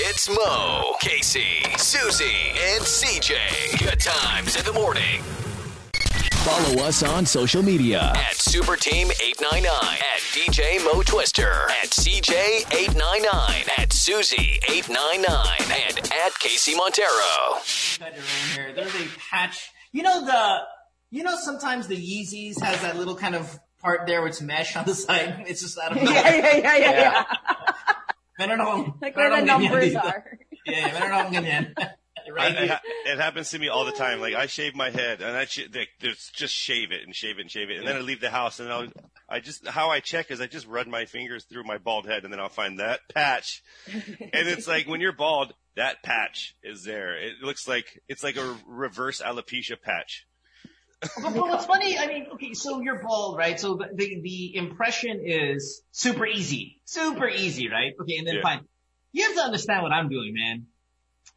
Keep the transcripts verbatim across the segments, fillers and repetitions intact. It's Mo, Casey, Susie, and C J. Good times in the morning. Follow us on social media at Super Team eight nine nine, at D J Mo Twister, at C J eight nine nine, at Susie eight nine nine, and at Casey Montero. Cut your own hair. There's a patch. You know the. You know sometimes the Yeezys has that little kind of part there where it's mesh on the side. It's just out of nowhere. Yeah, yeah, yeah, yeah, yeah. yeah. I don't know. Like where the numbers are. Yeah, I don't know. I'm gonna. Right. I, I, it happens to me all the time. Like I shave my head, and I sh- they, they just shave it and shave it and shave it, and yeah. then I leave the house, and I'll, I just how I check is I just run my fingers through my bald head, and then I'll find that patch. And it's like when you're bald, that patch is there. It looks like it's like a reverse alopecia patch. But, but what's funny, I mean, okay, so you're bald, right? So the the, the impression is super easy, super easy, right? Okay, and then yeah. fine. You have to understand what I'm doing, man.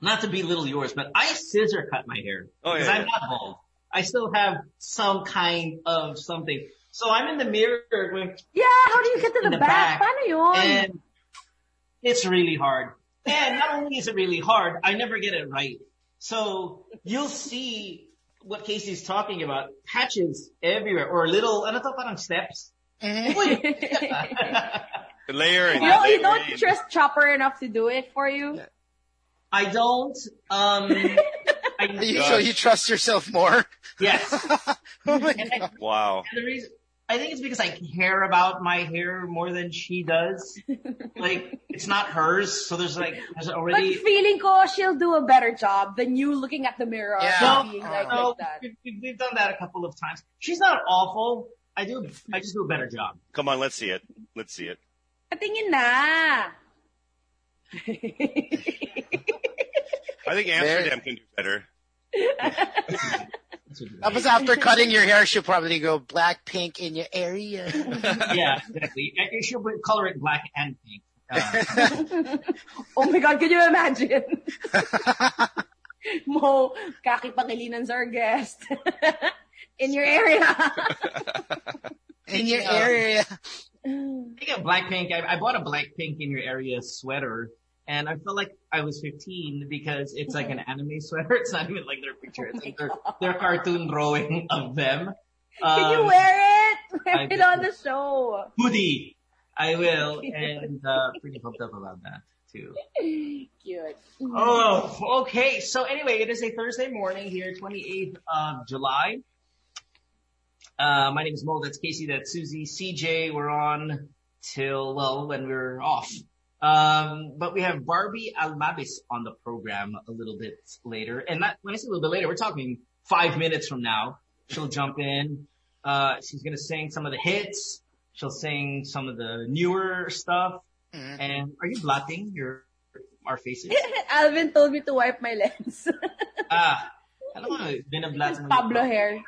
Not to belittle yours, but I scissor cut my hair oh, because yeah, I'm yeah. not bald. I still have some kind of something. So I'm in the mirror going, yeah, how do you get to the, the back? back? And it's really hard. And not only is it really hard, I never get it right. So you'll see what Casey's talking about, patches everywhere or little, I don't know, parang steps. Layering. You don't, you don't trust Chopper enough to do it for you? Yeah. I don't. Um, I, Are you gosh. sure you trust yourself more? Yes. oh my and God. I, wow. The reason, I think it's because I care about my hair more than she does. Like, it's not hers, so there's like, there's already... But feeling ko, she'll do a better job than you looking at the mirror. Yeah. No, like, no like that. We've, we've done that a couple of times. She's not awful. I do. I just do a better job. Come on, let's see it. Let's see it. Patingin na. I think Amsterdam there. Can do better. That was after cutting your hair, she'll probably go black, pink in your area. Yeah, exactly. She'll color it black and pink. Uh, oh my God, can you imagine? Mo, kakipakilinan's our guest. In your area. In your um, area. Speaking of BLACKPINK, I, I bought a BLACKPINK in your area sweater. And I felt like I was fifteen because it's like an anime sweater. It's not even like their picture. It's like their, their cartoon drawing of them. Um, Can you wear it? Wear I it on the show. Hoodie. I will. And uh, pretty pumped up about that too. Cute. Oh, okay. So anyway, it is a Thursday morning here, twenty-eighth of July. Uh, my name is Mo. That's Casey. That's Susie. C J. We're on till, well, when we're off. Um, but we have Barbie Almalvis on the program a little bit later. And that, when I say a little bit later, we're talking five minutes from now. She'll jump in. Uh, she's going to sing some of the hits. She'll sing some of the newer stuff. Mm-hmm. And are you blotting your, our faces? Alvin told me to wipe my lens. Ah, I don't want to binablot. It's Pablo hair.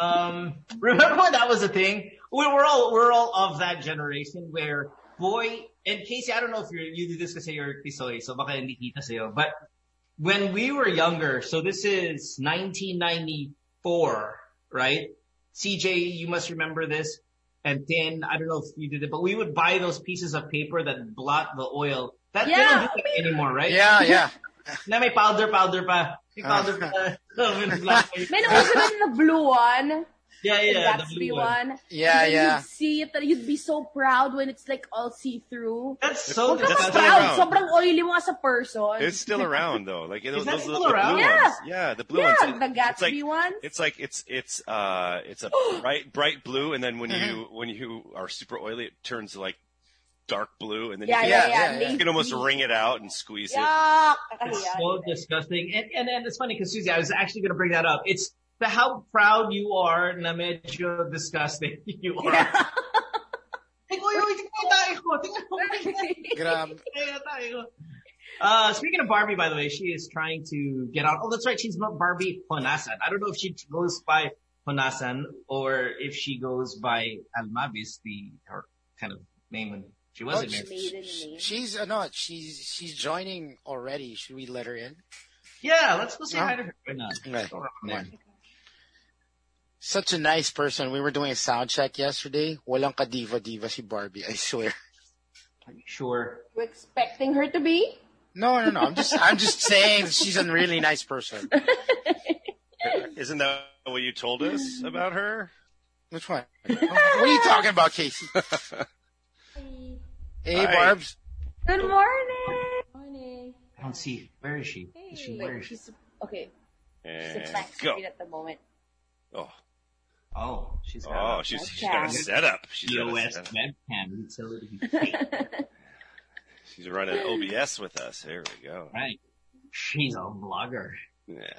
Um, remember when that was a thing? We're, we're all, we're all of that generation where boy, and Casey, I don't know if you're, you do this kasi you're Pisoy, so baka hindi kita sa'yo, but when we were younger, so this is nineteen ninety-four, right? C J, you must remember this. And then, I don't know if you did it, but we would buy those pieces of paper that blot the oil. That, yeah, they don't do that anymore, right? Yeah, yeah. Na may powder, powder pa. May powder pa. May nauso na the blue one. Yeah, yeah, the blue one. one. Yeah, and yeah. You'd see it, you'd be so proud when it's like all see-through. That's so that's that's proud. Sobrang oily mo as a person. It's still around though. Like, you know, is those, that still the, around? The blue yeah. ones. Yeah, the blue yeah, ones. Yeah, the Gatsby it's like, ones. It's like it's it's uh it's a bright bright blue, and then when mm-hmm. you when you are super oily, it turns to like dark blue, and then yeah, you, can, yeah, yeah, yeah. you can almost wring it out and squeeze yeah. it. It's so disgusting. And and, and it's funny because Susie, I was actually going to bring that up. It's the how proud you are, na medyo disgusting you are. Yeah. uh, speaking of Barbie, by the way, she is trying to get out. Oh, that's right, she's not Barbie Honasan. I don't know if she goes by Honasan or if she goes by Almalvis, the her kind of name when she wasn't oh, married. She, she's uh, no, she's she's joining already. Should we let her in? Yeah, let's go say hi to her right now. Right. Right. Such a nice person. We were doing a sound check yesterday. Walang ka diva diva si Barbie, I swear. Sure. You expecting her to be? No, no, no. I'm just, I'm just saying she's a really nice person. Isn't that what you told us about her? Which one? What are you talking about, Casey? Hey, Hi. Barbs. Good morning. Morning. I don't see her. Where is she? Hey. Is she where is she? She's, okay. And she's backstage at the moment. Oh. Oh, she's got oh, a she's, webcam. She's got a setup. She's got a setup. Webcam utility. She's running O B S with us. There we go. Right. She's a blogger. Yeah.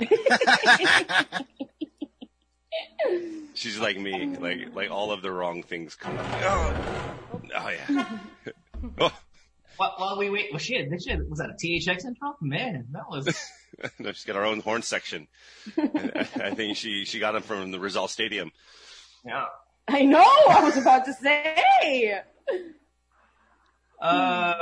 She's like me, like like all of the wrong things come up. Oh, oh yeah. Oh. Well, well, we wait. Well, shit, this shit was that a T H X intro? Man, that was. No, she's got her own horn section. I, I think she she got them from the Rizal Stadium. Yeah, I know. I was about to say. Um,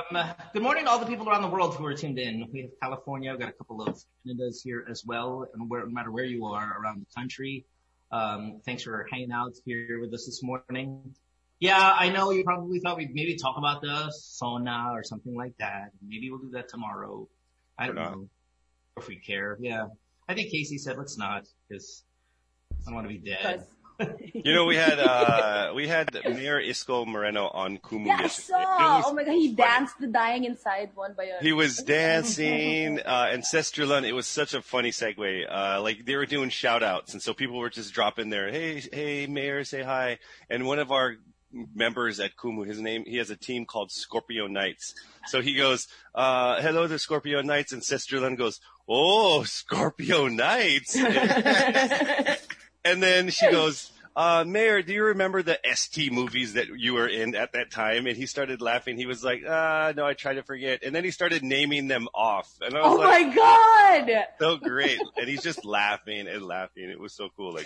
good morning to all the people around the world who are tuned in. We have California. We've got a couple of Canada's here as well, and where, no matter where you are around the country. Um, thanks for hanging out here with us this morning. Yeah, I know you probably thought we'd maybe talk about the sauna or something like that. Maybe we'll do that tomorrow. I don't know if we care. Yeah. I think Casey said let's not because I don't want to be dead. You know, we had uh, we had Mayor Isco Moreno on Kumu yeah, yesterday. I saw. Oh my God, he danced funny. The dying inside one by one. He was dancing uh, and Sestrulun. It was such a funny segue. Uh, like they were doing shout outs, and so people were just dropping their hey, hey, Mayor, say hi. And one of our members at Kumu, his name, he has a team called Scorpio Knights. So he goes, uh, hello to Scorpio Knights, and Sestrulun goes, oh, Scorpio Knights. And then she goes, uh, Mayor, do you remember the S T movies that you were in at that time? And he started laughing. He was like, ah, no, I try to forget. And then he started naming them off. And I was oh like, my God. So great. And he's just laughing and laughing. It was so cool. Like,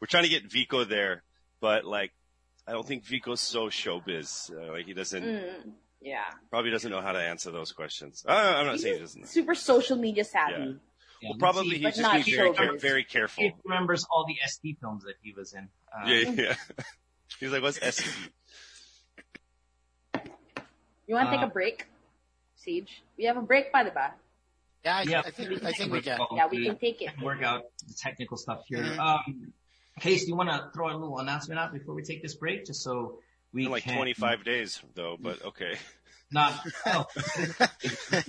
we're trying to get Vico there, but like, I don't think Vico's so showbiz. Uh, like he doesn't, mm, yeah, probably doesn't know how to answer those questions. Uh, I'm not he's saying he doesn't. Super social media savvy. Yeah. Yeah, well, probably he's just be very, care, very careful. He remembers all the S D films that he was in. Uh, yeah, yeah. He's like, what's S D? You want to uh, take a break, Siege? We have a break, by the bar. Yeah, I, yeah, I think, I think we can. Yeah, we can take it. Work out the technical stuff here. Mm-hmm. Um, Case, do you want to throw a little announcement out before we take this break? Just so we in like can... twenty-five days, though, but okay. Not no.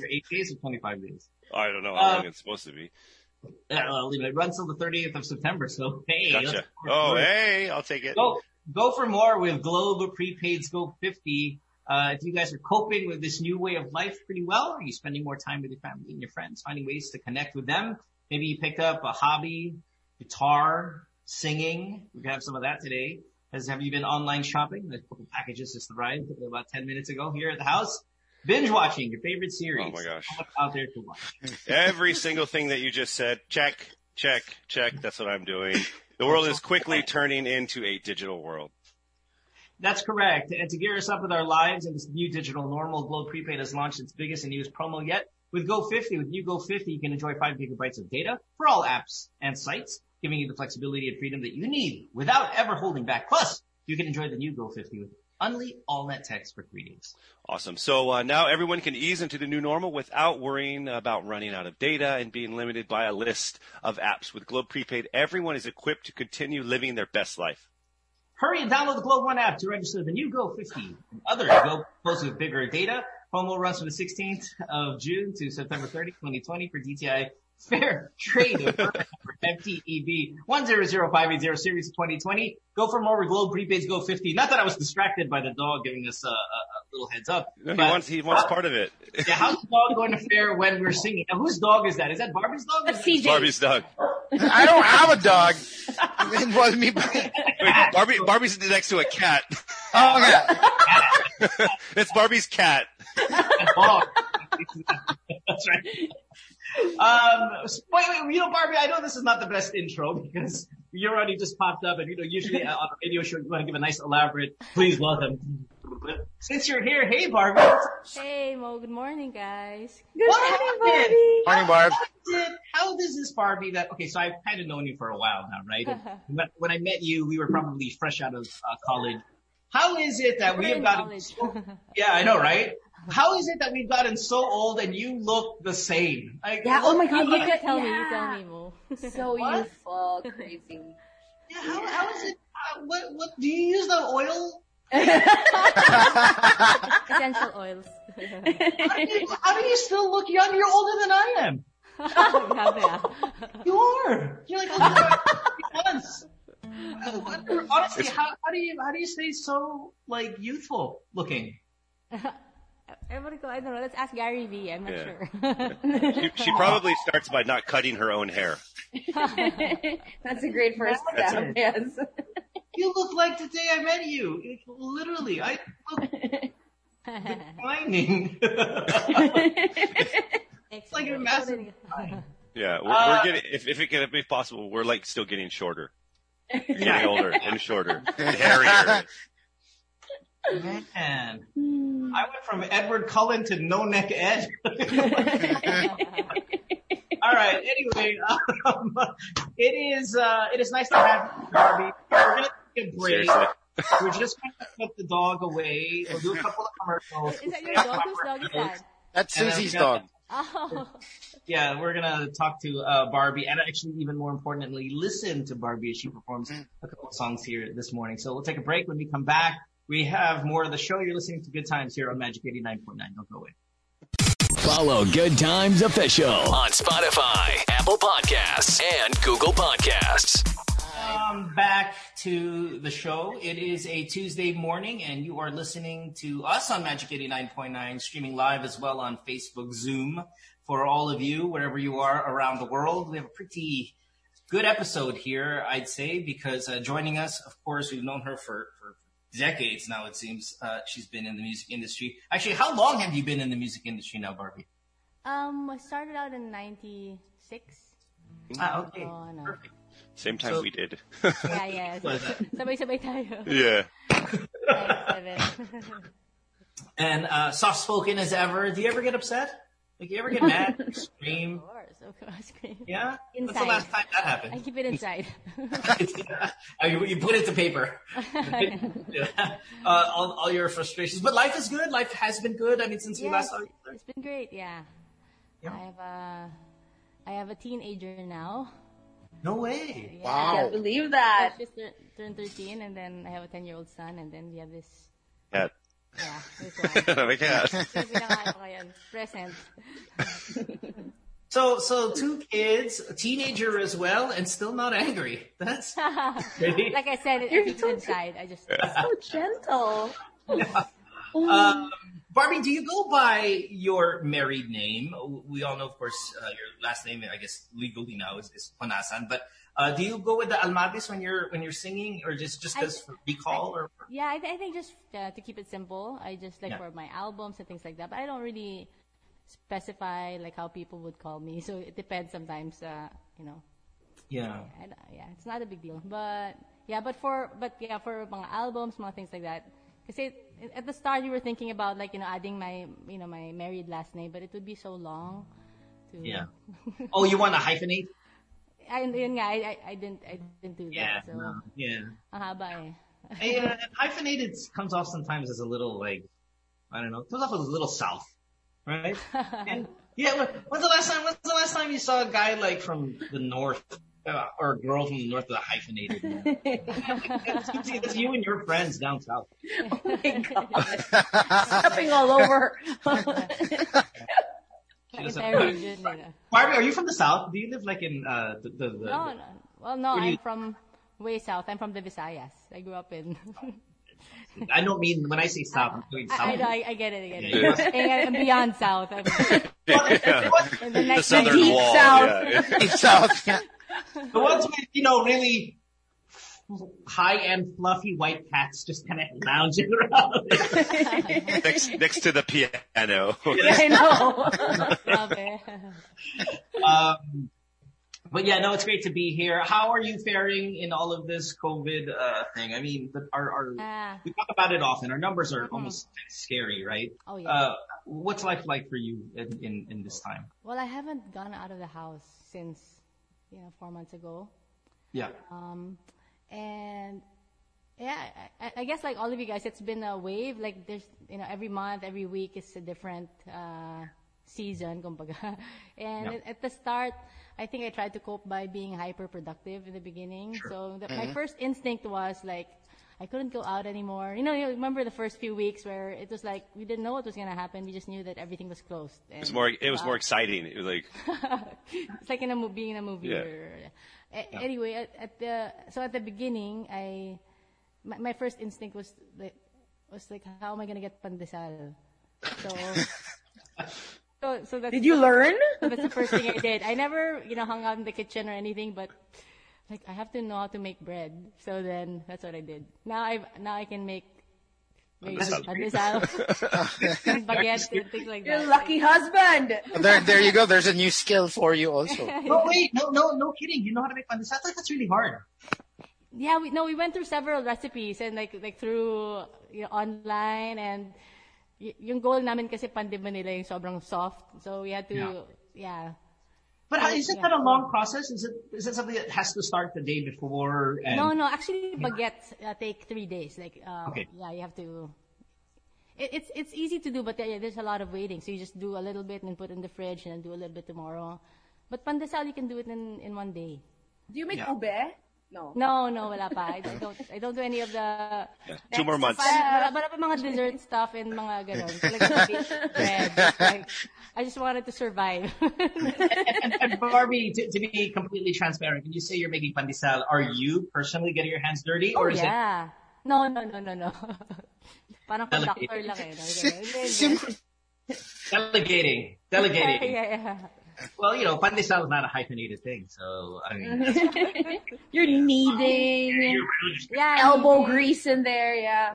eight days or twenty-five days. I don't know how long uh, it's supposed to be. It runs till the thirtieth of September, so hey. Gotcha. Oh, hey, I'll take it. Go, go for more with Globe Prepaid Scope fifty. Uh, if you guys are coping with this new way of life pretty well, are you spending more time with your family and your friends, finding ways to connect with them? Maybe you picked up a hobby, guitar, singing. We can have some of that today. Has, have you been online shopping? A couple packages just arrived about ten minutes ago here at the house. Binge watching your favorite series. Oh my gosh. Out there to watch. Every single thing that you just said, check, check, check. That's what I'm doing. The world is quickly turning into a digital world. That's correct. And to gear us up with our lives in this new digital normal, Globe Prepaid has launched its biggest and newest promo yet. With Go fifty, with new Go fifty, you can enjoy five gigabytes of data for all apps and sites, giving you the flexibility and freedom that you need without ever holding back. Plus, you can enjoy the new Go fifty with only all that text for three days. Awesome. So uh, now everyone can ease into the new normal without worrying about running out of data and being limited by a list of apps. With Globe Prepaid, everyone is equipped to continue living their best life. Hurry and download the Globe One app to register the new Go fifty and other Go posts with bigger data. Promo runs from the sixteenth of June to September thirtieth, twenty twenty for D T I Fair Trade for F T E B one zero zero five eight zero series of twenty twenty. Go for more with Globe Prepaid's Go fifty. Not that I was distracted by the dog giving us a, a, a little heads up. No, he wants, he wants how, part of it. Yeah, how's the dog going to fare when we're singing? Now, whose dog is that? Is that Barbie's dog? That's C J. Barbie's dog. I don't have a dog. It was me. Wait, Barbie, Barbie's next to a cat. Oh, yeah. Okay. It's Barbie's cat. Oh. That's right. Um, wait, wait, you know, Barbie, I know this is not the best intro because you already just popped up and, you know, usually on a radio show, you want to give a nice elaborate, please welcome. Since you're here, hey, Barbie. Hey, Mo, good morning, guys. Good what morning, Barbie. Morning, Barb. How, how does this Barbie that, okay, so I've kind of known you for a while now, right? And when, when I met you, we were probably fresh out of uh, college. How is it that we have gotten so, yeah, I know, right? How is it that we've gotten so old and you look the same? Like, yeah, oh my God, look at, tell yeah. me, you tell me, Mo. So youthful, crazy. Yeah, how, yeah. how is it, uh, what, what, do you use the oil? Essential oils. how, do you, how do you still look young? You're older than I am. You are. You're like, oh, I wonder, honestly, how, how do you how do you stay so like youthful looking? Everybody, I don't know. Let's ask Gary Vee. I'm not yeah. sure. Yeah. She, she probably starts by not cutting her own hair. That's a great first That's step. A, yes. You look like the day I met you. It, literally, I look declining. It's like a massive. Yeah, we're, uh, we're getting. If, if it can if possible, we're like still getting shorter. Getting older and shorter and hairier. Man. Hmm. I went from Edward Cullen to No Neck Ed. All right. Anyway, um, it is uh, it is nice to have you, Barbie. We're going to take a break. Seriously. We're just going to put the dog away. We'll do a couple of commercials. Is that your dog? Whose dog is that? That's Susie's dog. Oh. Yeah, we're gonna talk to uh, Barbie, and actually, even more importantly, listen to Barbie as she performs a couple of songs here this morning. So we'll take a break. When we come back, we have more of the show. You're listening to Good Times here on Magic eighty-nine point nine. Don't go away. Follow Good Times Official on Spotify, Apple Podcasts, and Google Podcasts. Welcome back to the show. It is a Tuesday morning, and you are listening to us on Magic eighty-nine point nine, streaming live as well on Facebook Zoom for all of you, wherever you are around the world. We have a pretty good episode here, I'd say, because uh, joining us, of course, we've known her for, for decades now, it seems. Uh, she's been in the music industry. Actually, how long have you been in the music industry now, Barbie? Um, I started out in ninety-six. Ah, okay. Oh, no. Perfect. Same time so, we did. Yeah, yeah. Sabay-sabay tayo. Yeah. And uh, soft-spoken as ever. Do you ever get upset? Like, you ever get mad? Or scream? Of course, of course. Yeah? Inside. When's the last time that happened? I keep it inside. Yeah. I mean, you put it to paper. uh, all, all your frustrations. But life is good. Life has been good. I mean, since yes, we last saw you. It's been great, yeah. yeah. I have a, I have a teenager now. No way. Yeah, wow. I can't believe that. I just turned thirteen, and then I have a ten-year-old son, and then we have this... Cat. Yeah, this one. My cat. Present. So, so two kids, a teenager as well, and still not angry. That's... Like I said, it, it's so inside. I just... Yeah. It's so gentle. Yeah. Oh. Um, Barbie, do you go by your married name? We all know, of course, uh, your last name, I guess, legally now is, is Panasan. But uh, do you go with the Almalvis when you're when you're singing, or just just as recall? I, or yeah, I, th- I think just uh, to keep it simple, I just like yeah. for my albums and things like that. But I don't really specify like how people would call me, so it depends sometimes. Uh, you know. Yeah. I, I, yeah, it's not a big deal, but yeah, but for but yeah, for mga albums, mga things like that. Kasi at the start you were thinking about like, you know, adding my, you know, my married last name, but it would be so long. To... Yeah. Oh, you want to hyphenate? I, yun nga, I, I didn't, I didn't do yeah, that. So. No, yeah. Ang haba eh. And, uh, hyphenated comes off sometimes as a little like, I don't know, comes off as a little south, right? And, yeah. When's the last time? When's the last time you saw a guy like from the north? Or a girl from the north of the hyphenated. It's you and your friends down south. Oh my God. Stepping all over. Region, you know. Barbie, are you from the south? Do you live like in uh, the, the, the... No, no. Well, no, I'm you... from way south. I'm from the Visayas. I grew up in... I don't mean, when I say south, I'm doing south. I, I, know, I, I get it, I get it. Yeah. I'm beyond south. I'm... Yeah. In the, the southern deep wall. South. Yeah, yeah. Deep south. Yeah. The ones with, you know, really high and fluffy white cats just kind of lounging around. next, next to the piano. Yeah, I know. Love it. Um, but yeah, no, it's great to be here. How are you faring in all of this COVID uh, thing? I mean, the, our, our uh, we talk about it often. Our numbers are mm-hmm. almost scary, right? Oh yeah. Uh, what's life like for you in, in, in this time? Well, I haven't gone out of the house since. You know, four months ago. Yeah. Um, and Yeah, I, I guess like all of you guys, it's been a wave. Like there's, you know, every month, every week is a different uh, season, kumbaga. And yeah. at the start, I think I tried to cope by being hyper-productive in the beginning. Sure. So the, mm-hmm. my first instinct was like, I couldn't go out anymore. You know, you remember the first few weeks where it was like, we didn't know what was going to happen. We just knew that everything was closed. And it was more, it was wow. more exciting. It was like, it's like in a, being in a movie. Yeah. Or, a, yeah. Anyway, at, at the, so at the beginning, I, my, my first instinct was like, was like, how am I going to get pandesal? So, so, so that's, did you learn? That's the first thing I did. I never, you know, hung out in the kitchen or anything, but like, I have to know how to make bread. So then, that's what I did. Now I've, now I can make pandesal and baguettes and things like that. You're a lucky husband! There, there you go. There's a new skill for you also. No, wait. No, no, no kidding. You know how to make pandesal? I thought that's really hard. Yeah, we, no, we went through several recipes and like, like through, you know, online and y- yung goal namin kasi pandesal nila yung sobrang soft. So we had to, yeah. yeah. But how, isn't yeah. that a long process? Is it is it something that has to start the day before? And no, no. Actually, baguettes uh, take three days. Like, um, okay. yeah, you have to. It, it's it's easy to do, but yeah, there's a lot of waiting. So you just do a little bit and put it in the fridge, and then do a little bit tomorrow. But pandesal, you can do it in, in one day. Do you make yeah. ube? No. No, no, wala pa. I don't, I don't do any of the... Yeah. Two more months. Wala pa mga dessert stuff and mga ganon. Like, bread. Like, I just wanted to survive. and, and, and Barbie, to, to be completely transparent, when you say you're making pandesal, are you personally getting your hands dirty? Or oh, is yeah. it... No, no, no, no, no. Parang conductor lang eh. Delegating. Delegating. Yeah, yeah, yeah. Well, you know, pandesal is not a hyphenated thing, so I mean, you're kneading, you're just... yeah, elbow yeah. grease in there, yeah.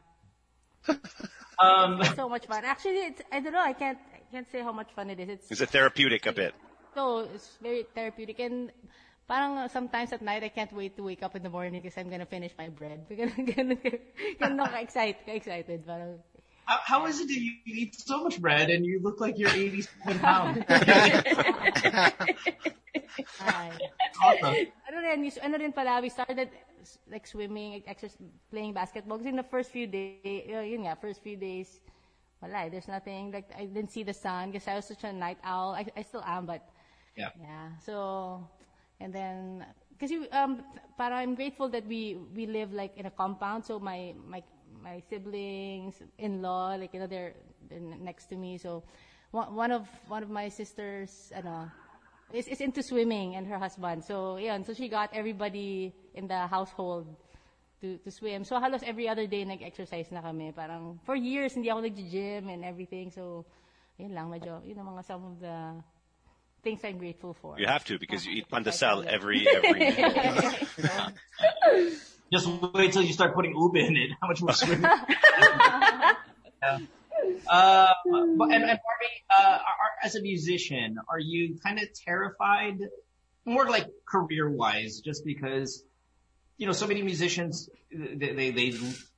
um, it's so much fun. Actually, it's, I don't know. I can't, I can't say how much fun it is. It's, it's a therapeutic a bit. So it's very therapeutic, and parang sometimes at night I can't wait to wake up in the morning because I'm gonna finish my bread. Because I'm not excited, excited, parang. How, how is it that you eat so much bread and you look like you're eighty-seven pounds? Ano rin, ano rin pala, we started like swimming, exercise, playing basketball. Because in the first few days, yun nga, first few days, wala, there's nothing. Like I didn't see the sun because I was such a night owl. I, I still am, but yeah. yeah. So, and then, because you, um, para I'm grateful that we we live like in a compound. So my my. my siblings, in-law, like, you know, they're, they're next to me. So one, one of one of my sisters, ano, is, is into swimming and her husband. So, yeah, and so she got everybody in the household to, to swim. So halos every other day nag-exercise na kami. Parang for years, hindi ako nag-gym and everything. So, yun lang, medyo, yun ang mga some of the things I'm grateful for. You have to because you eat pandesal every, every meal. Just wait till you start putting ube in it. How much more swimming? yeah. uh, but, and, and Barbie, uh, are, as a musician, are you kind of terrified, more like career-wise, just because, you know, so many musicians, they, they, they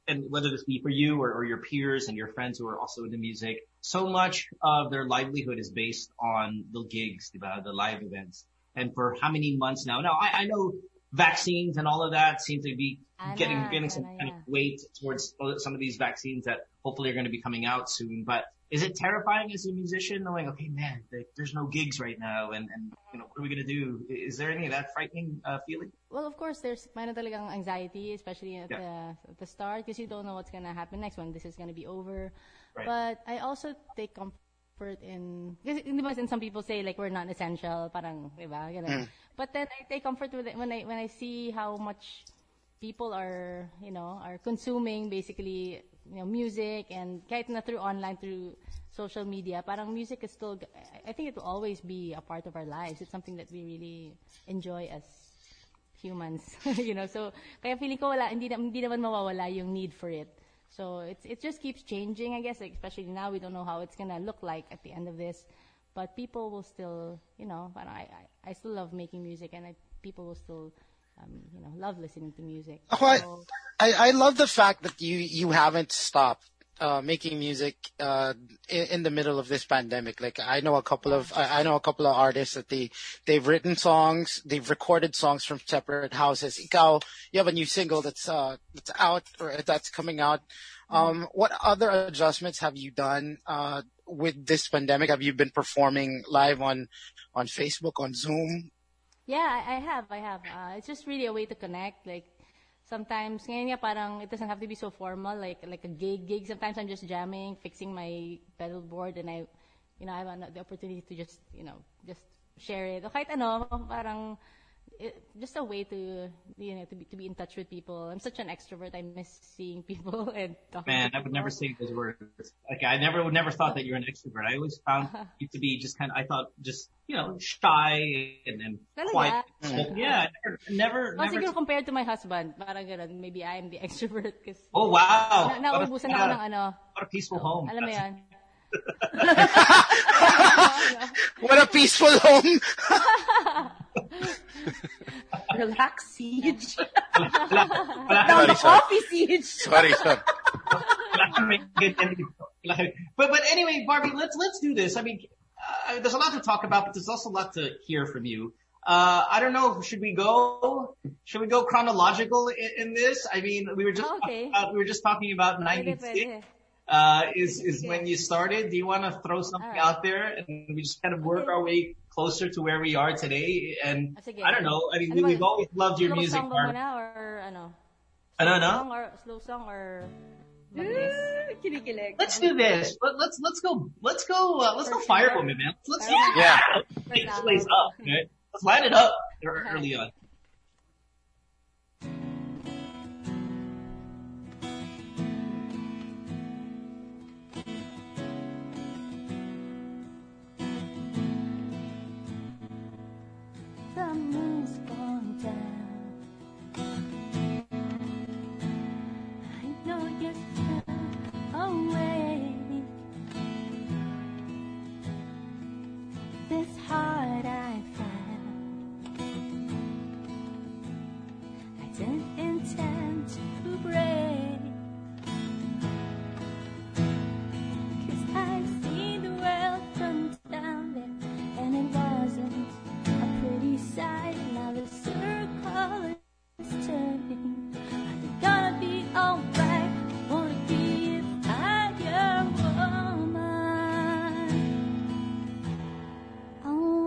and whether this be for you or, or your peers and your friends who are also into music, so much of their livelihood is based on the gigs, the, the live events. And for how many months now? Now, I, I know... vaccines and all of that seems to be Anna, getting getting some Anna, kind yeah. of weight towards some of these vaccines that hopefully are going to be coming out soon. But is it terrifying as a musician knowing, okay, man, there's no gigs right now, and, and you know, what are we going to do? Is there any of that frightening uh, feeling? Well, of course, there's talagang anxiety, especially at, yeah. the, at the start, because you don't know what's going to happen next when this is going to be over. Right. But I also take comfort. In, and some people say like we're not essential, parang, diba, mm. but then I take comfort with it when I when I see how much people are, you know, are consuming basically, you know, music and kahit na through online, through social media, parang music is still, I think it will always be a part of our lives. It's something that we really enjoy as humans, you know. So kaya feeling ko wala, hindi, hindi naman mawawala yung need for it. So it's, it just keeps changing, I guess, like especially now we don't know how it's going to look like at the end of this. But people will still, you know, I, I, I still love making music and I, people will still, um, you know, love listening to music. Oh, so, I, I love the fact that you, you haven't stopped. uh, making music uh, in, in the middle of this pandemic. Like I know a couple of I know a couple of artists that they they've written songs, they've recorded songs from separate houses. Ikaw, you have a new single that's uh, that's out or that's coming out. Um, what other adjustments have you done uh, with this pandemic? Have you been performing live on on Facebook, on Zoom? Yeah, I have. I have. Uh, it's just really a way to connect. Like sometimes, ngayon nga parang it doesn't have to be so formal. Like like a gig, gig. Sometimes I'm just jamming, fixing my pedal board, and I, you know, I have the opportunity to just, you know, just share it. O kahit ano, parang it, just a way to, you know, to be to be in touch with people. I'm such an extrovert. I miss seeing people and talking. Man, to I would people. never say those words. Like I never would never thought that you're an extrovert. I always found you to be just kind of. I thought just. You know, shy and then quiet. Yeah, never, never. Well, never... Siguro compared to my husband, parang ganun. Maybe I'm the extrovert. Cause oh wow! Na naubusan na ako ng ano. What a peaceful so, home. Alam mo yan. What a peaceful home. Relax, siege. Down the coffee, siege. Sorry, sorry. But but anyway, Barbie, let's let's do this. I mean. Uh, there's a lot to talk about, but there's also a lot to hear from you. Uh, I don't know. Should we go? Should we go chronological in, in this? I mean, we were just oh, okay. about, we were just talking about ninety-six. Uh, is is okay. when you started? Do you want to throw something right. out there, and we just kind of work okay. our way closer to where we are today? And okay. I don't know. I mean, we, we've always loved your slow music. Slow song or now, or ano? Ano no? Or slow song or. Let's do this. Let, let's let's go. Let's go. Uh, let's go. Fire woman, man. Let's yeah. Take this place up. Okay? Let's light it up early on.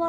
I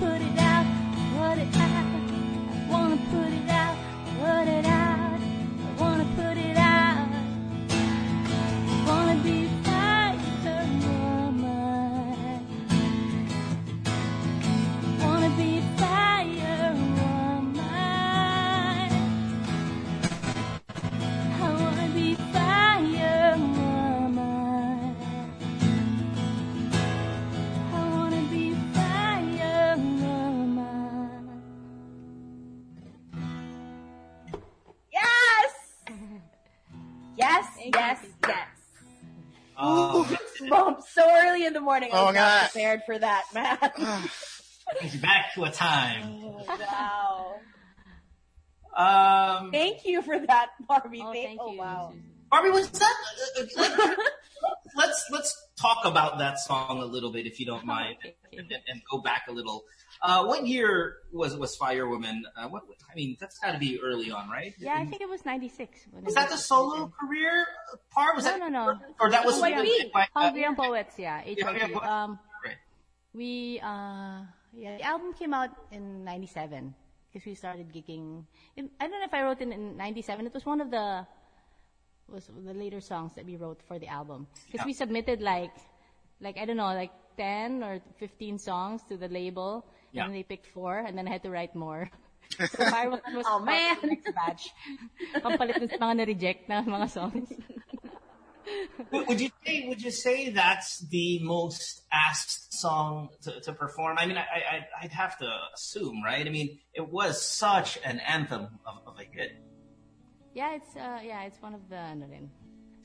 put it out, put it out. I wanna put it out, put it out. I wanna put it out. I wanna be fighter woman. I wanna be fire woman. I wanna be fire woman. I wanna be fire woman. Yes! Yes, yes, yes. Ooh, Oh, goosebumps so early in the morning. I Oh, was God. not prepared for that, Matt. it's back to a time. Wow. Um, Thank you for that, Barbie. Oh, thank oh you. wow. Barbie, was that? uh, uh, let's let's talk about that song a little bit, if you don't mind, and, and go back a little. Uh, what year was was Firewoman? Uh, what I mean, that's got to be early on, right? Yeah, I think it was ninety-six. when Was it that the solo career part? Was No, that, no, no. Or that was Hungry Young- by- uh, Hungry Young Poets, yeah. H Hungry Young Poets. Um, Right. we uh, yeah, the album came out in ninety-seven because we started gigging. In, I don't know if I wrote it in ninety-seven. It was one of the was the later songs that we wrote for the album because Yeah. we submitted like like I don't know like ten or fifteen songs to the label Yeah. and they picked four and then I had to write more. So I was, was Oh, man. the next batch. Pampalit ng mga na-reject na mga songs. Would would you say would you say that's the most asked song to, to perform? I mean, I, I I'd- I'd have to assume, right? I mean, it was such an anthem of, of a hit. Yeah, it's uh, yeah, it's one of the ano rin.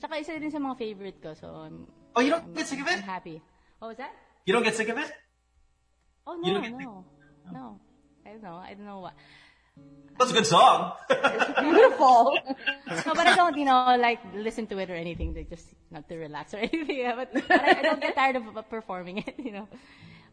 Tsaka isa din sa mga favorite ko, so I'm Oh, you don't I'm, get sick of it? I'm happy. What was that? You don't get sick of it? Oh no, You don't get no, no. I don't know. I don't know what. That's a good song. Beautiful. No, but I don't, you know, like listen to it or anything. Like, just not to relax or anything. Yeah, But, but I, I don't get tired of uh, performing it. You know.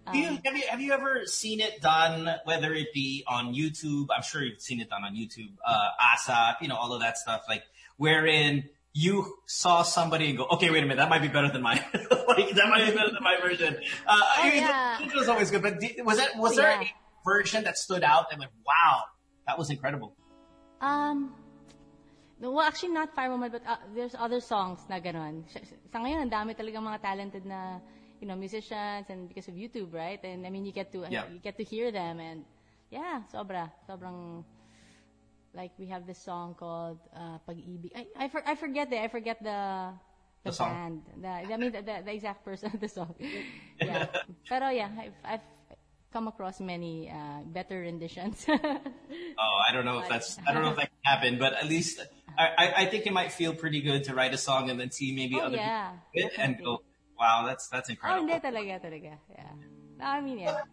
Do you, have you have you ever seen it done? Whether it be on YouTube, I'm sure you've seen it done on YouTube. Uh, ASAP, you know, all of that stuff. Like wherein you saw somebody and go, okay, wait a minute, that might be better than mine. like that might be better than my version. Uh, I mean, yeah. the- it was always good, but di- was that was there Yeah. a version that stood out and went, wow, that was incredible? Um, no, well, actually not Firewoman, but uh, there's other songs na ganon. Sa- Sa ngayon, ang dami talaga mga talented na, you know, musicians and because of YouTube, right? And I mean, you get to, Yeah. you get to hear them and yeah, sobra, sobrang, like we have this song called uh, Pag-ibig. I, I, for, I forget the, I forget the, the, The song. band. The, I mean, the, the, the exact person of the song. yeah. Pero yeah, I've, I've come across many uh, better renditions. Oh, I don't know if that's I don't know if that can happen, but at least I, I, I think it might feel pretty good to write a song and then see maybe Oh, other yeah. people do it and go, wow, that's that's Oh, incredible. hindi talaga, talaga. Yeah. No, I mean, yeah.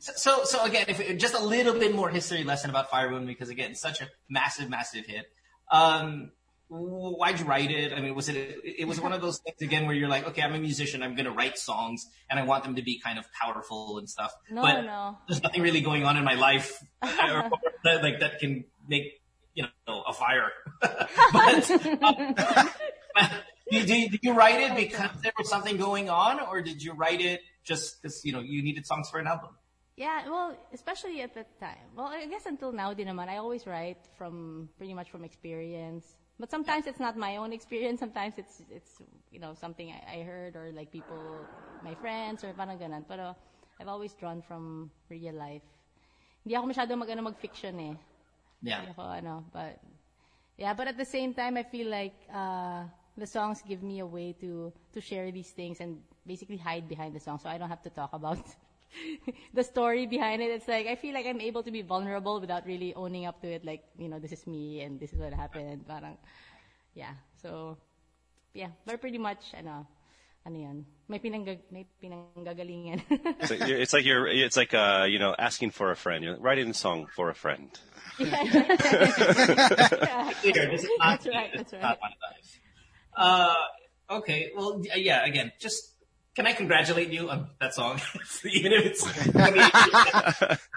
So, so so again, if just a little bit more history lesson about Firewoman, because again, it's such a massive, massive hit. Um, wh- why'd you write it? I mean, was it it was one of those things again where you're like, okay, I'm a musician, I'm gonna write songs, and I want them to be kind of powerful and stuff. No, but no. there's nothing really going on in my life or, that, like that can make you know a fire. but, Did, did, did you write it because there was something going on, or did you write it just because you know you needed songs for an album? Yeah, well, especially at that time. Well, I guess until now din naman, I always write from pretty much from experience. But sometimes it's not my own experience. Sometimes it's, it's you know, something I, I heard or like people, my friends or parang ganun. Pero I've always drawn from real life. Hindi ako masyado mag, ano, mag-fiction eh. Yeah. Hindi ako, ano, but, yeah, but at the same time, I feel like uh, the songs give me a way to, to share these things and basically hide behind the song so I don't have to talk about the story behind it. It's like, I feel like I'm able to be vulnerable without really owning up to it. Like, you know, this is me and this is what happened. Parang, yeah, so, yeah, but pretty much, ano, ano yan, may, pinanggag, may pinanggagalingan. So you're, it's like you're, it's like uh, you know, asking for a friend. You're like, write in a song for a friend. Here, this is not, That's right, this is that's not right. one of those. Uh, okay, well, d- yeah. Again, just can I congratulate you on that song, even if it's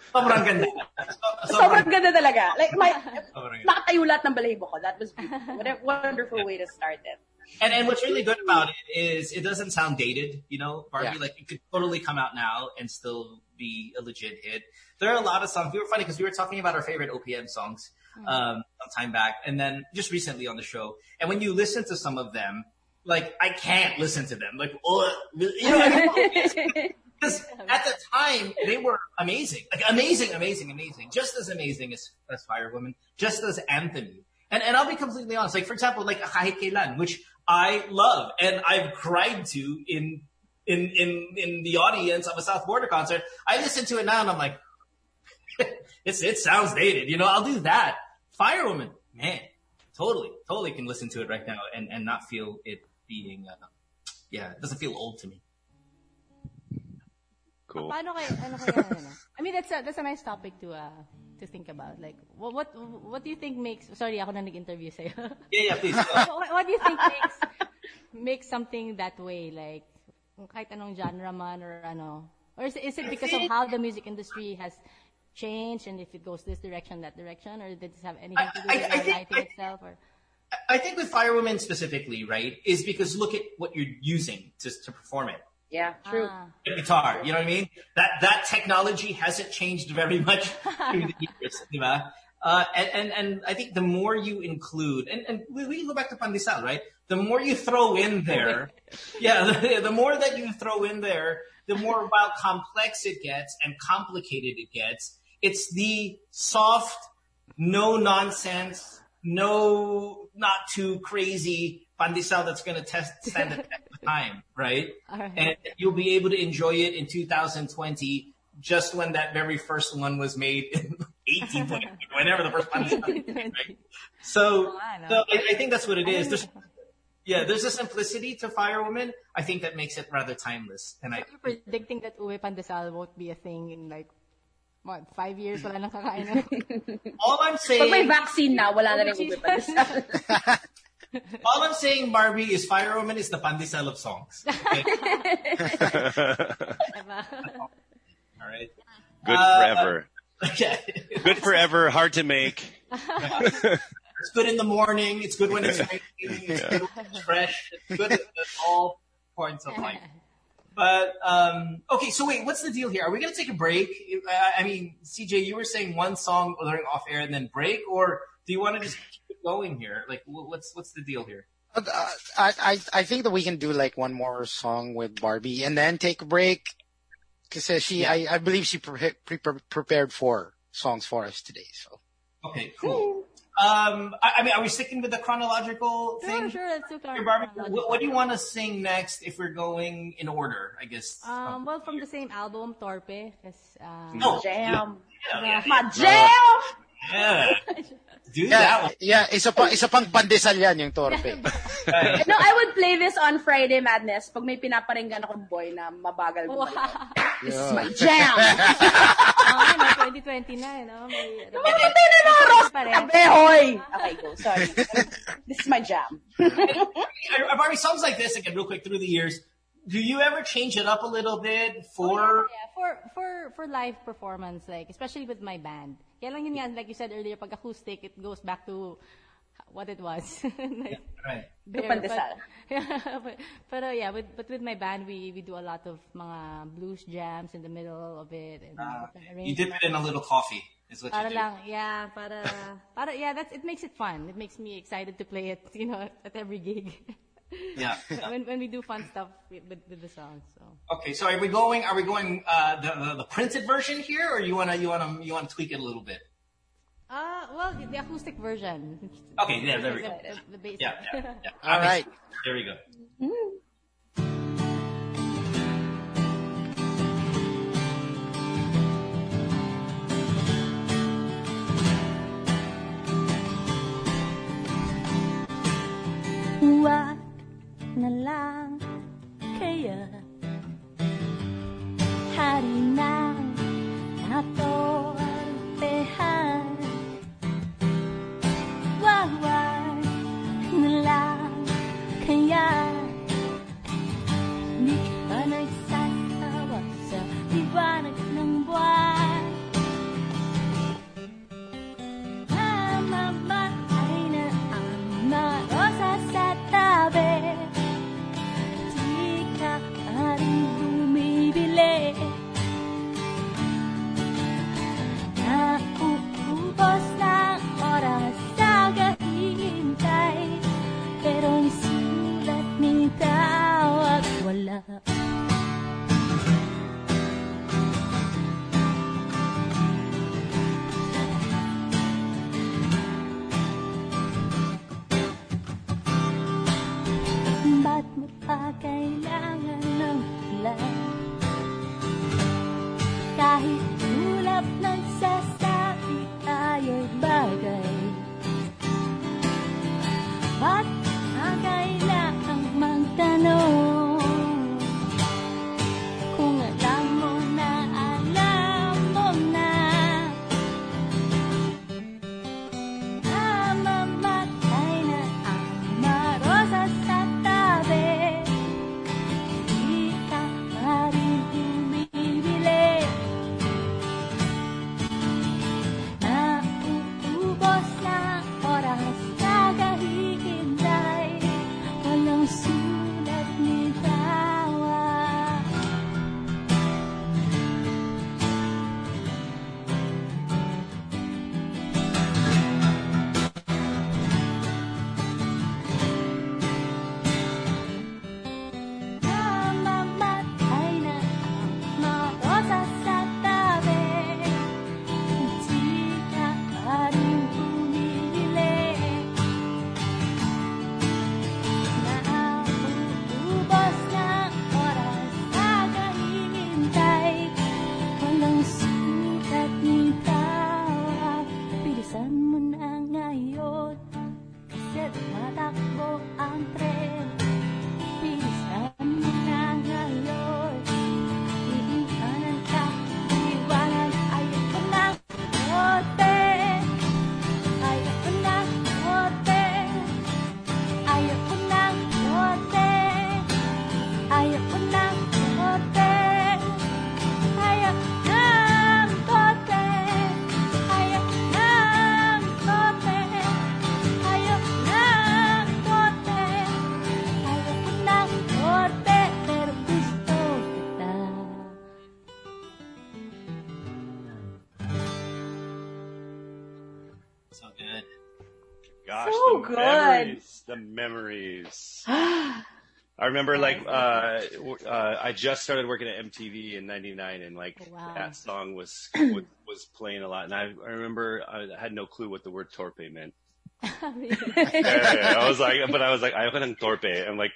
sobrang ganda. So, Sobrang sobrang- ganda talaga. Like, my, sobrang ganda. nakatayo lahat ng balahibo ko. That was beautiful. What a wonderful way to start it. And and what's really good about it is it doesn't sound dated, you know, Barbie. Yeah. Like, it could totally come out now and still be a legit hit. There are a lot of songs. We were funny because we were talking about our favorite O P M songs mm. um, some time back, and then just recently on the show. And when you listen to some of them, like, I can't listen to them. Like, oh, you know, I because at the time they were amazing, like amazing, amazing, amazing, just as amazing as, as Firewoman, just as Anthony. And and I'll be completely honest. Like, for example, like Haiklanan, which I love and I've cried to in in in in the audience of a South Border concert. I listen to it now and I'm like, it's it sounds dated, you know. I'll do that. Firewoman, man, totally, totally can listen to it right now and and not feel it being, uh, yeah, it doesn't feel old to me. Cool. I mean, that's a that's a nice topic to uh to think about. Like, what what what do you think makes? Sorry, ako na nag-interview sa'yo. Yeah, yeah, please. what, what do you think makes makes something that way? Like, kahit anong genre man or ano, or is, is it because of how the music industry has changed and if it goes this direction, that direction, or did this have anything to do with I, I, the writing I, itself? Or I think with Firewoman specifically, right, is because look at what you're using to to perform it. Yeah, true. Ah. Guitar, you know what I mean? That that technology hasn't changed very much through the years, right? Uh, and, and, and I think the more you include, and, and we, we go back to Pandesal, right? The more you throw in there, yeah, the, the more that you throw in there, the more while complex it gets and complicated it gets. It's the soft, no nonsense, no, not too crazy Pandesal that's going to test stand the test of time, right? right? And you'll be able to enjoy it in two thousand twenty, just when that very first one was made in eighteen twenty, whenever the first Pandesal was made, right? So, oh, so I, I think that's what it is. There's, yeah, there's a simplicity to Firewoman. I think that makes it rather timeless. And so I, you're predicting that Uwe Pandesal won't be a thing in like, what, five years? Wala nang kakain na. All I'm saying... Pag may vaccine na, wala na rin Uwe Pandesal. All I'm saying, Barbie, is Firewoman is the Pandesal of songs. Okay? All right. Good uh, forever. Okay. Good forever, hard to make. It's good in the morning. It's good when it's raining. It's yeah. good when it's fresh. It's good at all points of life. But, um, okay, so wait, what's the deal here? Are we going to take a break? I mean, C J, you were saying one song during off air and then break, or do you want to just... going here, like, what's what's the deal here? Uh, I I I think that we can do like one more song with Barbie and then take a break, because she yeah. I, I believe she pre- pre- prepared four songs for us today. So okay, cool. um, I, I mean, are we sticking with the chronological thing? Sure, sure, let's do chronological. Barbie, what, what do you want to sing next if we're going in order? I guess. Um, well, from the same album, Torpe. Cause, uh, no jam, yeah, yeah, yeah. jam. Yeah. Do yeah, that one. Yeah, isa, pa, isa pang Pandesal yan yung Torpe. No, I would play this on Friday Madness pag may pinaparinggan akong boy na mabagal. Wow. This is my jam. Oh, no, twenty twenty na, you know. Tumatay na na, Ross! Tabehoy! Okay, go. Sorry. This is my jam. Barbie, songs like this, again, real quick, through the years, do you ever change it up a little bit for... Oh, yeah, yeah. For, for, for live performance, like, especially with my band. Kaya lang yun nga, like you said earlier, pag acoustic, it goes back to what it was. Like, yeah, right. Bare, Pandesal. But, yeah, but, but uh, yeah, with, but with my band, we, we do a lot of mga blues jams in the middle of it. And uh, you dip it in a little coffee, is what para you do. Lang, yeah, para, para, yeah, that's, it makes it fun. It makes me excited to play it, you know, at every gig. Yeah. when when we do fun stuff with, with, with the songs. So. Okay, so are we going? Are we going uh, the, the the printed version here, or you wanna you wanna you wanna tweak it a little bit? Uh, well, the, the acoustic version. Okay, yeah, there we go. The, the, the basic. Yeah, yeah, yeah. All right, there we go. Mm-hmm. What? Na lang kaya hari na nato alpehan wag wag na lang kaya at nagsasabi tayo'y bagay. Ba't ang kailangang magtanong? Kung alam mo na, alam mo na, na mamatay na ang marosas sa tabi. Di ka pa rin umibili, na uubos na oras na kahihintay. Walang sulat ni tawa. Namamatay na ang marosas sa tabi. Hindi ka pa rin bumibili, na uubos na oras na kahihintay. Walang sukat ni tawa. Bilisan mo na ngayon, kasi tumatakbo ang tren. Bilisan mo na ngayon, iiwanan ka, iiwanan. Ayaw ko na hotel, ayaw ko na hotel, ayaw ko na hotel, ayaw ko na hotel, ayaw ng hotel, ayaw ng hotel, ayaw ng hotel, ayaw ng hotel, pero gusto kita. So good. Gosh, So the good. memories, the memories. I remember, like, uh, w- uh, I just started working at M T V in ninety-nine, and like Wow. that song was, was was playing a lot. And I, I remember I had no clue what the word torpe meant. Yeah, I was like, but I was like, I went on torpe. I'm like,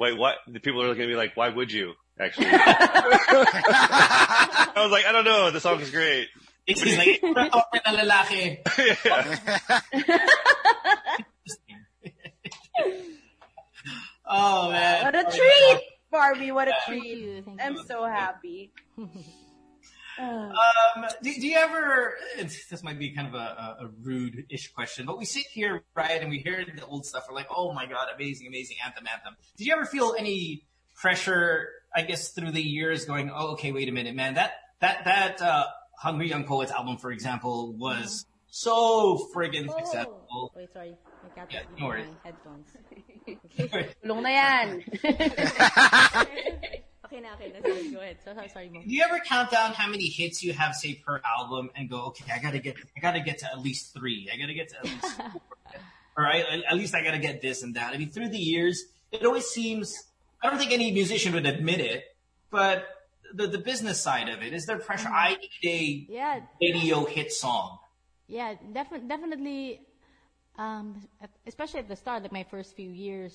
wait, what? The people are looking at me like, why would you? Actually, I was like, I don't know. The song is great. It's just like, "Pura torpe na lalaki." Yeah. Oh, man. What a treat, Barbie. What a treat. Thank you. I'm so happy. Um, do, do you ever, it's, this might be kind of a, a rude-ish question, but we sit here, right, and we hear the old stuff. We're like, oh, my God, amazing, amazing, anthem, anthem. Did you ever feel any pressure, I guess, through the years going, oh, okay, wait a minute, man. That, that, that, uh, Hungry Young Poets album, for example, was so friggin' oh. successful. Wait, sorry. I got yeah, no my headphones. Long na yan. Okay na, okay na. Sorry, go ahead. So, sorry, Mom. Do you ever count down how many hits you have, say, per album and go, okay, I gotta get, I gotta get to at least three. I gotta get to at least four. All right? At least I gotta get this and that. I mean, through the years, it always seems, I don't think any musician would admit it, but the the business side of it, is there pressure? I need a yeah. radio hit song. Yeah, def- definitely. Um, especially at the start, like my first few years,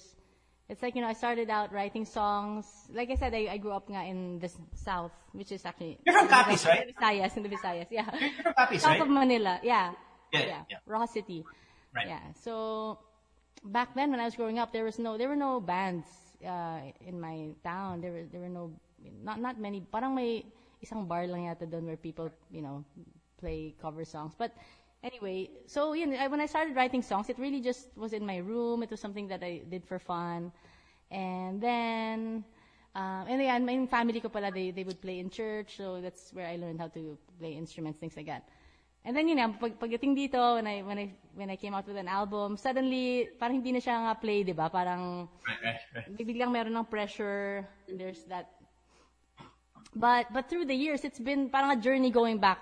it's like, you know, I started out writing songs. Like I said, I, I grew up nga in the South, which is actually... You're from Capiz, right? In the Visayas, in the Visayas, yeah. You're from Capiz, right? South of Manila, yeah. Yeah, yeah. yeah. Roxas City. Right. Yeah, so back then when I was growing up, there was no, there were no bands uh, in my town. There were, there were no, not not many. Parang may isang bar lang yata doon where people, you know, play cover songs. But... Anyway, so you know, I, when I started writing songs, it really just was in my room. It was something that I did for fun, and then, um, and yeah, my family ko pala, they they would play in church, so that's where I learned how to play instruments, things like that. And then you know, pag pagdating dito, when I when I when I came out with an album, suddenly parang hindi na siya nga play, di ba? Parang biglang meron ng pressure. There's that, but but through the years, it's been parang a journey going back.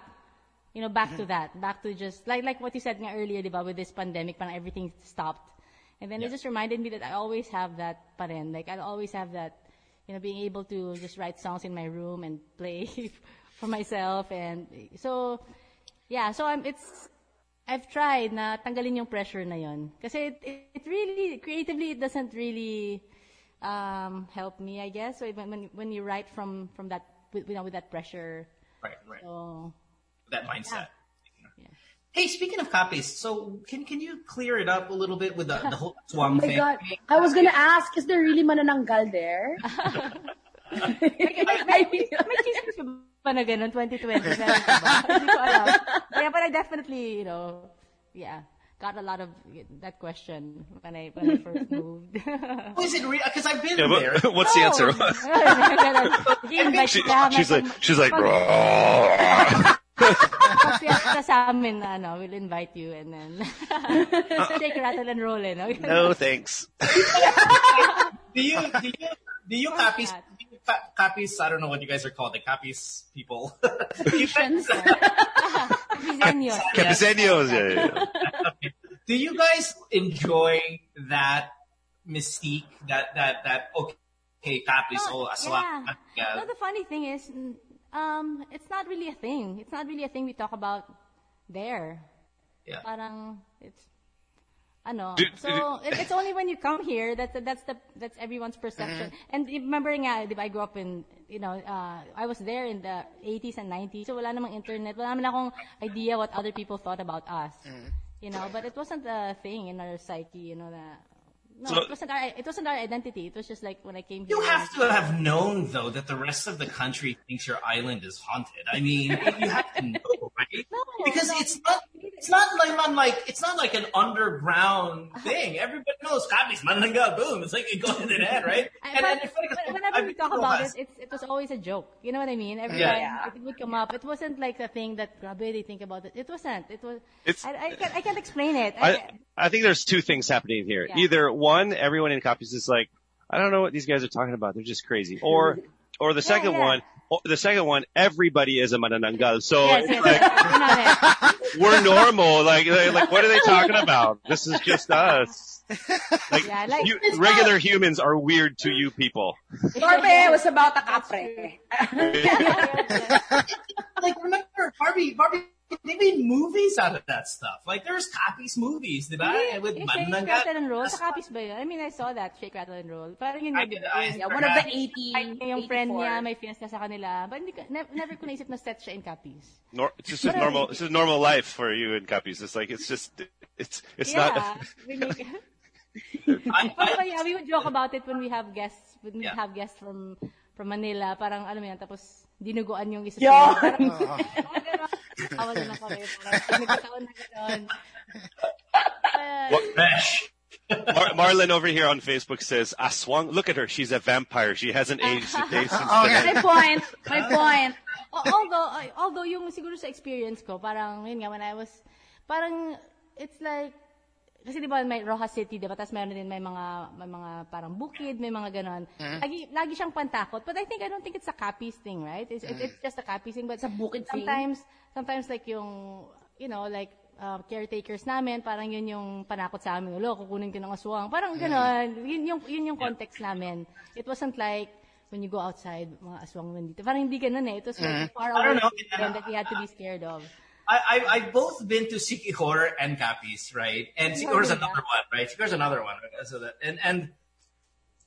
You know, back to that, back to just like like what you said earlier, diba, with this pandemic, parang everything stopped, and then yeah. it just reminded me that I always have that, pa rin. Like I'll always have that, you know, being able to just write songs in my room and play for myself, and so yeah, so I'm it's I've tried na tanggalin yung pressure na yon, kasi it, it it really creatively it doesn't really um, help me, I guess. So when when you write from from that, you know, with that pressure, right, right. So, mindset. Yeah. Yeah. Hey, speaking of Capiz, so can can you clear it up a little bit with the, the whole Aswang thing? Oh my God. I was gonna ask, is there really manananggal there? I mean, may chismis pa na ganun twenty twenty. Hindi ko alam. Kaya parang definitely, you know, yeah. Got a lot of that question when I, when I first moved. Oh, is it real? Because I've been yeah, there. But, what's oh. the answer? she, she's like, she's like, we'll invite you and then take a rattle and roll. No, no thanks. do you, do you, do you Capiz, do you Capiz, I don't know what you guys are called, the Capiz people. Capizeños. Capizeños, yeah, yeah. Okay. Do you guys enjoy that mystique, that, that, that, okay, Capiz, oh, aswang. Yeah. No, the funny thing is, um, it's not really a thing. It's not really a thing we talk about there. Yeah. Parang, it's, I know. So, it, it's only when you come here that, that that's the, that's everyone's perception. Mm-hmm. And remember nga, di ba, I grew up in, you know, uh, I was there in the eighties and nineties. So, wala namang internet. Wala naman akong idea what other people thought about us. Mm-hmm. You know, but it wasn't a thing in our psyche, you know, that, no, so, it wasn't our, it wasn't our identity. It was just like when I came here. You have to have known, though, that the rest of the country thinks your island is haunted. I mean, you have to know, right? No, because no, it's not... It's not like I'm like it's not like an underground thing. Everybody knows Capiz, manananggal, boom. It's like it goes in the head, right? And, but, and it's like, but whenever I we talk about it, it's, it was always a joke. You know what I mean? Every yeah. time yeah. it would come up. It wasn't like the thing that grabe they think about it. It wasn't. It was. It's, I, I can't. I can't explain it. I, I, I think there's two things happening here. Yeah. Either one, everyone in Capiz is like, I don't know what these guys are talking about. They're just crazy. Or, or the second yeah, yeah. one. Oh, the second one, everybody is a manananggal. So yes, yes, like, yes. we're normal. Like, like, what are they talking about? This is just us. Like, yeah, like you, regular not... humans are weird to you people. Barbie was about a kapre. Like, remember, Barbie, Barbie, they made movies out of that stuff. Like, there's Capiz movies, diba? Yeah, with manananggal. Shake, Rattle, and Roll. Sa Capiz ba yun? I mean, I saw that, Shake, Rattle, and Roll. Parang yun, yeah, one of the eighty, yung friend niya, may fiancé sa kanila. But hindi ko, never, never ko naisip na set siya in Capiz. Nor, it's just a normal, it's just normal life for you in Capiz. It's like, it's just, it's, it's yeah, not. We make, I, I, yeah, we would joke about it when we have guests, when we yeah. have guests from, from Manila. Parang, alam mo yan, tapos, dinuguan yung isa. Yeah! Awalan ako kayo. Nagkataon na gano'n. What mesh? Mar- Marlon over here on Facebook says, Aswang, look at her. She's a vampire. She hasn't aged a day since oh, the my point. My point. Although, although yung siguro sa experience ko, parang, yun nga, when I was, parang, it's like, kasi diba may Roxas City, diba? Tapos meron din may mga, may mga parang bukid, may mga ganon. Mm-hmm. Lagi, lagi siyang pantakot. But I think, I don't think it's a Capiz thing, right? It's, mm-hmm. it's just a Capiz thing. But it's a bukid sometimes, thing. Sometimes like yung, you know, like uh, caretakers namin, parang yun yung panakot sa amin. Ulo, kukunin ko ng aswang. Parang ganon. Mm-hmm. Yun yung, yun yung context namin. It wasn't like, when you go outside, mga aswang nandito. Parang hindi ganon eh. It was mm-hmm. far away that we had to be scared of. I, I, I've both been to Siquijor and Capiz, right? And Siquijor's another one, right? Siquijor's another one. Right? So that, and, and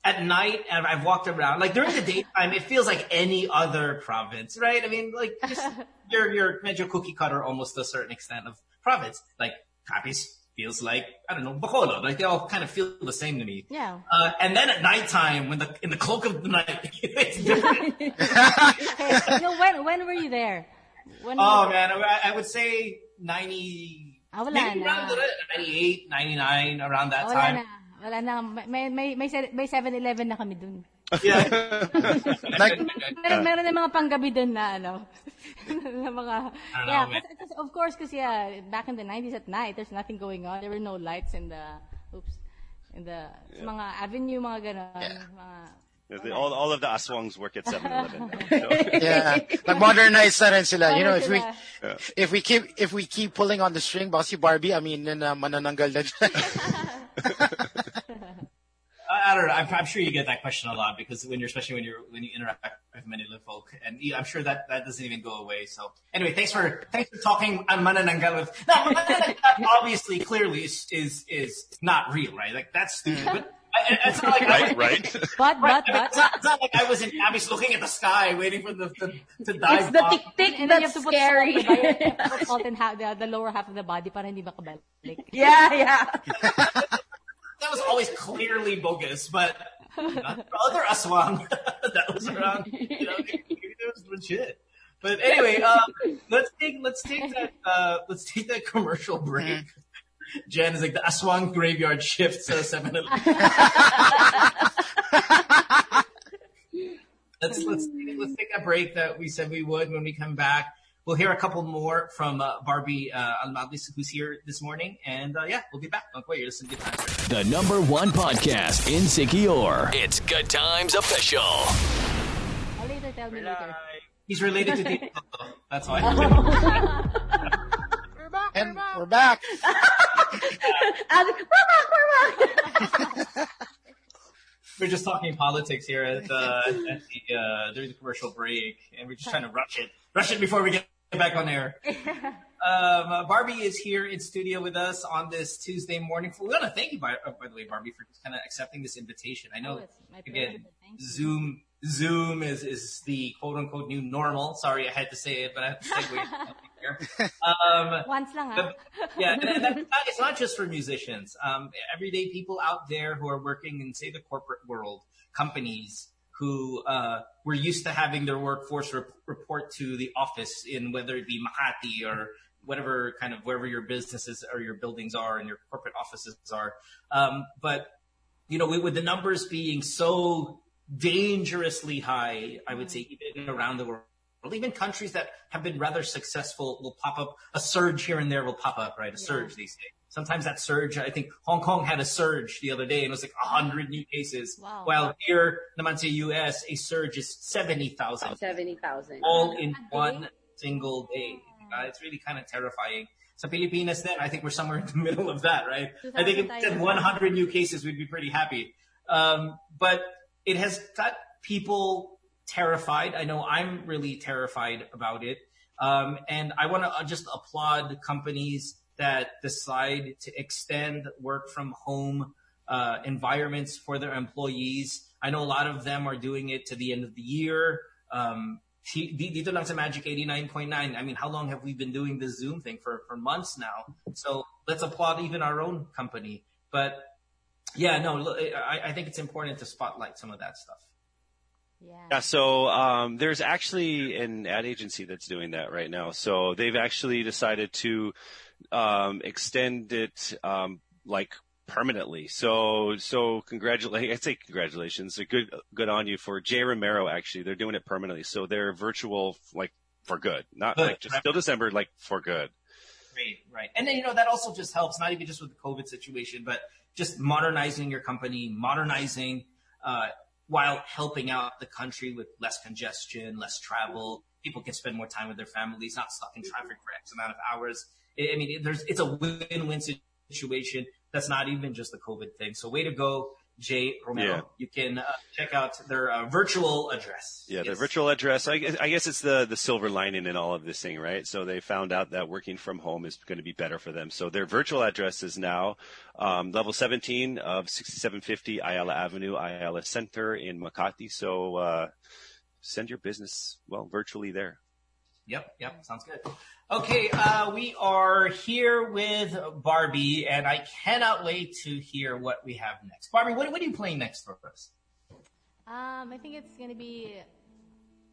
at night, and I've walked around, like during the daytime, it feels like any other province, right? I mean, like, just, you're, you're major cookie cutter almost to a certain extent of province. Like, Capiz feels like, I don't know, Bacolod. Like, they all kind of feel the same to me. Yeah. Uh, and then at nighttime, when the, in the cloak of the night, it's different. Hey, no, when, when were you there? When oh, man, I, I would say ninety, ah, maybe around the, ninety-eight, ninety-nine, around that wala time. Wala na, wala na. May, may, may seven eleven na kami dun. Yeah. Like, meron, meron na mga panggabi dun na, ano, na mga, yeah, know, cause, cause, of course, because, yeah, back in the nineties at night, there's nothing going on. There were no lights in the, oops, in the, yeah. mga avenue, mga ganon, yeah. mga... The, all, all of the aswangs work at seven eleven. So. Yeah, like modernized na rin sila. You know, if we yeah. if we keep if we keep pulling on the string, bossy Barbie, I mean, uh, manananggal na. I don't know. I'm, I'm sure you get that question a lot because when you're, especially when you're when you interact with Manila folk, and I'm sure that, that doesn't even go away. So anyway, thanks for thanks for talking on manananggal with. Now, manananggal obviously, clearly, is is is not real, right? Like that's stupid. But I, it's not like right, I, right. But, right, but, I mean, but. It's not, it's not like I was in Capiz looking at the sky waiting for the, the to dive. It's the tik-tik and that's you have to scary. Put salt, you have to put salt in half, the, the lower half of the body para hindi makabalik. Yeah, yeah. That was always clearly bogus, but you know, the other aswang that was around, you know, it, it was legit. But anyway, um, let's take let's take that uh, let's take that commercial break. Jen is like the Aswang graveyard shifts uh, seven. let's let's take, let's take a break that we said we would. When we come back, we'll hear a couple more from uh, Barbie uh, Almalvis, who's here this morning, and uh, yeah, we'll be back. Don't worry, it's a good time. The number one podcast in Siquijor. It's Good Times Official. I'll later tell me later. He's related to David Toto. That's why. We're back. And we're back. We're back. We're back. We're back. We're just talking politics here at, uh, at the uh, during the commercial break, and we're just trying to rush it, rush it before we get back on air. Um, uh, Barbie is here in studio with us on this Tuesday morning. We want to thank you, by, oh, by the way, Barbie, for kind of accepting this invitation. I know oh, again, Zoom. Zoom is, is the quote-unquote new normal. Sorry, I had to say it, but I have to segue here. Um, Once lang, but, yeah, and, and that's not, it's not just for musicians. Um, everyday people out there who are working in, say, the corporate world, companies who uh, were used to having their workforce rep- report to the office in whether it be Makati or whatever kind of wherever your businesses or your buildings are and your corporate offices are. Um, but, you know, with the numbers being so dangerously high, I would say, even around the world. Even countries that have been rather successful will pop up. A surge here and there will pop up, right? A yeah. surge these days. Sometimes that surge, I think Hong Kong had a surge the other day and it was like one hundred new cases. Wow. While here, naman sa U S, a surge is seventy thousand. seventy thousand. All in one single day. Uh, it's really kind of terrifying. Sa Pilipinas then, I think we're somewhere in the middle of that, right? I think if we had one hundred new cases, we'd be pretty happy. Um, but it has got people terrified. I know I'm really terrified about it. Um, and I want to just applaud companies that decide to extend work from home uh, environments for their employees. I know a lot of them are doing it to the end of the year. Um, dito lang sa Magic eighty-nine point nine. I mean, how long have we been doing this Zoom thing for, for months now? So let's applaud even our own company. But yeah, no, I, I think it's important to spotlight some of that stuff. Yeah. Yeah, so um, there's actually an ad agency that's doing that right now. So they've actually decided to um, extend it um, like permanently. So, so congratulations. I'd say congratulations. Good, good on you for Jay Romero. Actually, they're doing it permanently. So they're virtual, like for good, not good. Like just till December, like for good. Right, right. And then, you know, that also just helps, not even just with the COVID situation, but just modernizing your company, modernizing uh, while helping out the country with less congestion, less travel. People can spend more time with their families, not stuck in traffic for X amount of hours. I mean, there's it's a win-win situation. That's not even just the COVID thing. So way to go, Jay Romero. Yeah. You can uh, check out their uh, virtual address. Yeah, yes. Their virtual address. I guess, I guess it's the, the silver lining in all of this thing, right? So they found out that working from home is going to be better for them. So their virtual address is now um, level seventeen of sixty-seven fifty Ayala Avenue, Ayala Center in Makati. So uh, send your business, well, virtually there. Yep, yep, sounds good. Okay, uh, we are here with Barbie, and I cannot wait to hear what we have next. Barbie, what, what are you playing next for us? Um, I think it's going to be,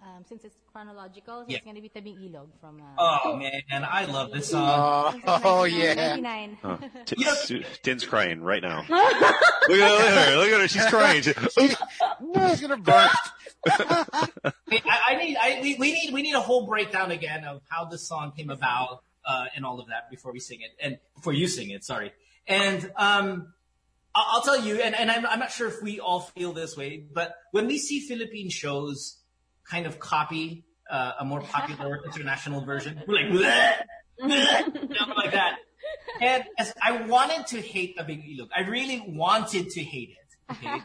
um, since it's chronological, yeah. It's going to be Tabing Ilog from... Uh, oh, man, I love this song. Oh, oh yeah. Oh, t- you know, t- Din's crying right now. look, at, look at her, look at her, she's crying. She's going to burst. I, I need. I, we, we need. We need a whole breakdown again of how this song came about uh, and all of that before we sing it and before you sing it. Sorry. And um, I'll tell you. And, and I'm, I'm not sure if we all feel this way, but when we see Philippine shows kind of copy uh, a more popular international version, we're like, bleh, bleh, like that. And as I wanted to hate the Big Ilog. I really wanted to hate it. Okay.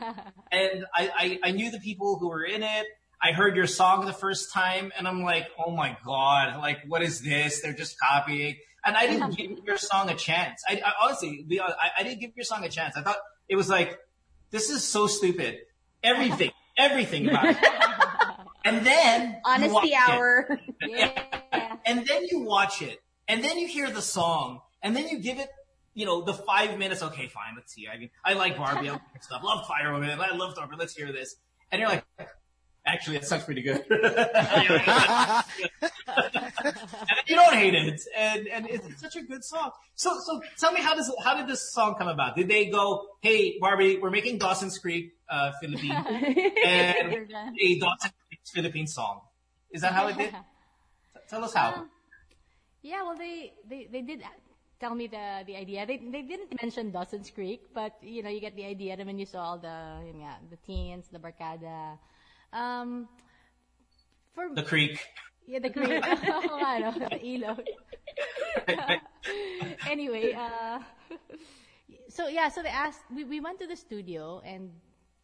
And I, I, I knew the people who were in it. I heard your song the first time, and I'm like, oh, my God. Like, what is this? They're just copying. And I didn't give your song a chance. I, I honestly, I, I didn't give your song a chance. I thought it was like This is so stupid. Everything, everything about it. And then honesty hour. Yeah. And then you watch it, and then you hear the song, and then you give it, you know, the five minutes. Okay, fine. Let's see. I mean, I like Barbie. I like stuff. Love Fire Woman. I love Thumper. Let's hear this. And you're like, actually, it sounds pretty good. And you don't hate it, and and it's such a good song. So so tell me, how does how did this song come about? Did they go, hey Barbie, we're making Dawson's Creek uh, Philippines and a Dawson's Creek Philippines song? Is that how it did? Tell us how. Um, yeah, well they, they, they did tell me the the idea. They they didn't mention Dawson's Creek, but you know you get the idea. I mean, you saw all the you know, the teens, the barkada, um, for the creek. Yeah, the creek. The ilog. Anyway, uh, so yeah, so they asked. We, we went to the studio and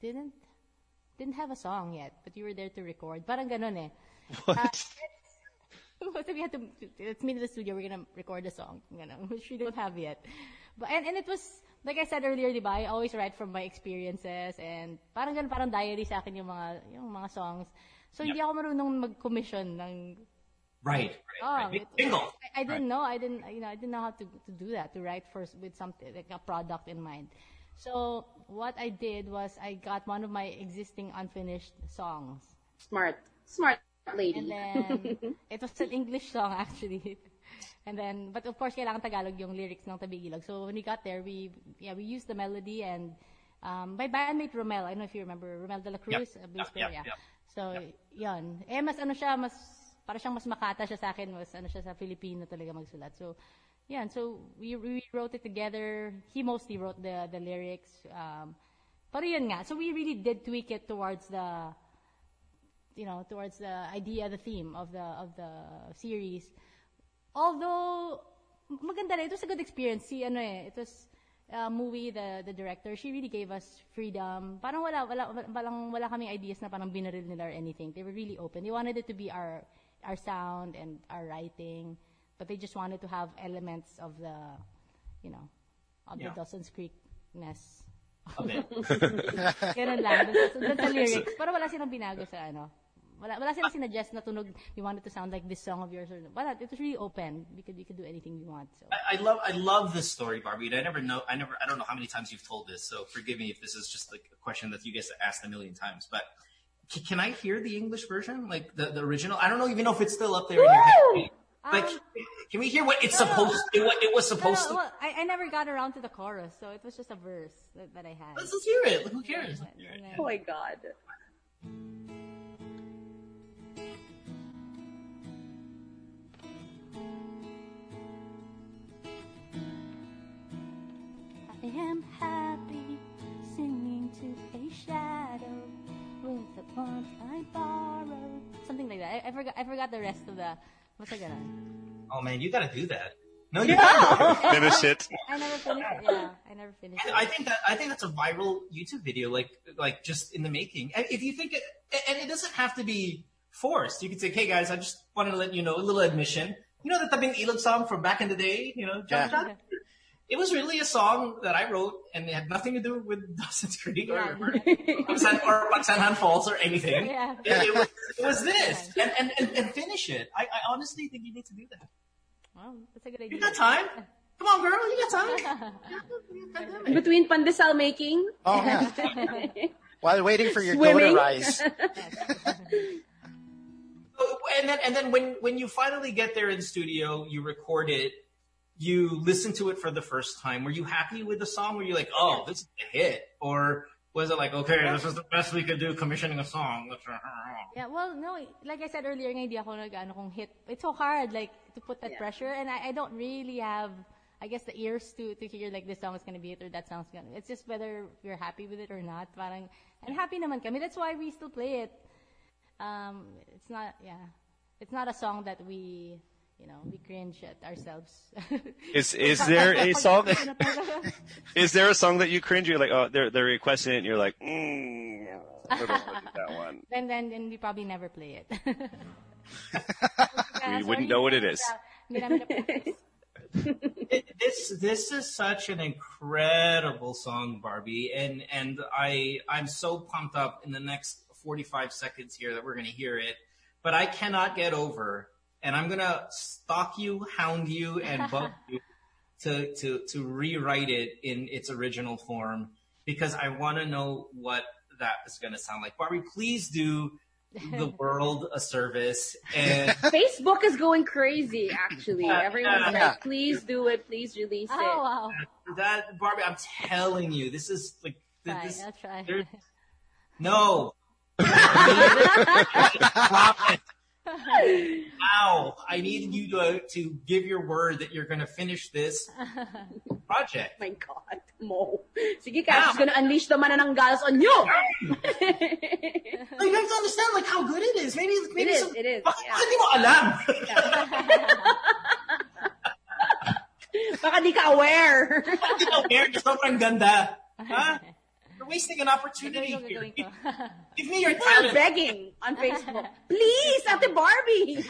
didn't didn't have a song yet, but you were there to record. Parang ganon eh. What? Uh, so we had to. Let's meet in the studio. We're gonna record a song, you know, which we don't have yet. But and, and it was like I said earlier, di ba? I always write from my experiences and parang ganon, parang diary sa akin yung mga yung mga songs. So yep. Hindi ako marunong mag-commission ng right, right, oh, right. It, I, I didn't right. know. I didn't, you know, I didn't know how to to do that. To write first with something like a product in mind. So what I did was I got one of my existing unfinished songs. Smart, smart lady. And then it was an English song actually. And then, but of course, kailangan Tagalog yung lyrics ng Tabi-Ilog. So when we got there, we yeah we used the melody and um, by bandmate Romel. I don't know if you remember Romel De La Cruz. Yep. Yep, yep, yeah. Yep. So, yep. Yon. Eh, mas ano siya, mas, para siyang mas makata siya sa akin, mas ano siya sa Filipino talaga magsulat. So, yan. So, we, we wrote it together. He mostly wrote the, the lyrics. Um, pero yun nga. So, we really did tweak it towards the, you know, towards the idea, the theme of the, of the series. Although, maganda rin. It was a good experience. Si, ano eh, it was, Uh, movie, the the director, she really gave us freedom. Parang wala wala walang wala kaming ideas na parang binaril nila or anything. They were really open. They wanted it to be our our sound and our writing, but they just wanted to have elements of the, you know, of yeah. the Dawson's Creek-ness. Of it. Ganun lang. That's, that's the lyrics. Pero wala silang binago sa ano. Wala wala silang sinadjust na tunog. You want it to sound like this song of yours or wala. It was really open because you could do anything you want. So I, I love I love this story, Barbie. I never know I never I don't know how many times you've told this, so forgive me if this is just like a question that you guys asked a million times. But c- can I hear the English version, like the, the original? I don't know even know if it's still up there. Woo! In your head. Like, um, can we hear what it's no, supposed to, what it was supposed no, to? Well, I, I never got around to the chorus, so it was just a verse that, that I had. Let's just hear it. Who cares? Yeah, then, oh my God. I am happy singing to a shadow with the plant I borrowed. Something like that. I, I forgot. I forgot the rest of the. What's I gonna? Oh man, you gotta do that. No, you yeah. gotta finish it. I never finished. Yeah, I never finished. I, I think that I think that's a viral YouTube video, like like just in the making. If you think, it, and it doesn't have to be forced. You could say, "Hey guys, I just wanted to let you know a little admission. You know that Tabing-Ilog song from back in the day. You know, jump yeah. It was really a song that I wrote, and it had nothing to do with Dawson's Creek yeah. or or Paxanhan Falls or anything. Yeah. It, it, was, it was this, and, and, and, and finish it. I, I honestly think you need to do that. Wow, that's a good idea. You got time? Come on, girl, you got time. Yeah. Between pandesal making, oh yeah, while waiting for your dough to rise. And then and then when when you finally get there in studio, you record it. You listened to it for the first time. Were you happy with the song? Were you like, oh, this is a hit? Or was it like, okay, this is the best we could do commissioning a song? Yeah, well, no, like I said earlier, hindi ako nag-ano kung hit. It's so hard, like, to put that yeah. pressure. And I, I don't really have, I guess, the ears to, to hear, like, this song is going to be hit or that song's going to. It's just whether you're happy with it or not. Parang, and happy naman kami. That's why we still play it. Um, it's not, yeah. It's not a song that we... You know, we cringe at ourselves. Is is there a song? That, is there a song that you cringe? You're like, oh, they're they're requesting it, and you're like, mm, I don't want to do that one. Then then then we probably never play it. We wouldn't know what it is. this this is such an incredible song, Barbie, and and I I'm so pumped up in the next forty-five seconds here that we're gonna hear it. But I cannot get over, and I'm gonna stalk you, hound you, and bug you to to to rewrite it in its original form, because I want to know what that is gonna sound like. Barbie, please do the world a service. And Facebook is going crazy, actually. Yeah, everyone's yeah, like, yeah. please do it, please release oh, it. Wow. That, Barbie, I'm telling you, this is like try, this, I'll try. No. Stop it. Wow. I need you to to give your word that you're gonna finish this project. Oh my God, Mo. Sige, guys, she's gonna unleash the manananggalas on you. Like, you have to understand like how good it is. Maybe maybe it is. Some, it is. Baka hindi mo alam. Baka di ka aware. Baka di ka aware. Sobrang ganda. Huh? You're wasting an opportunity here. Give, give me your time. I'm begging on Facebook. Please, Ate Barbie.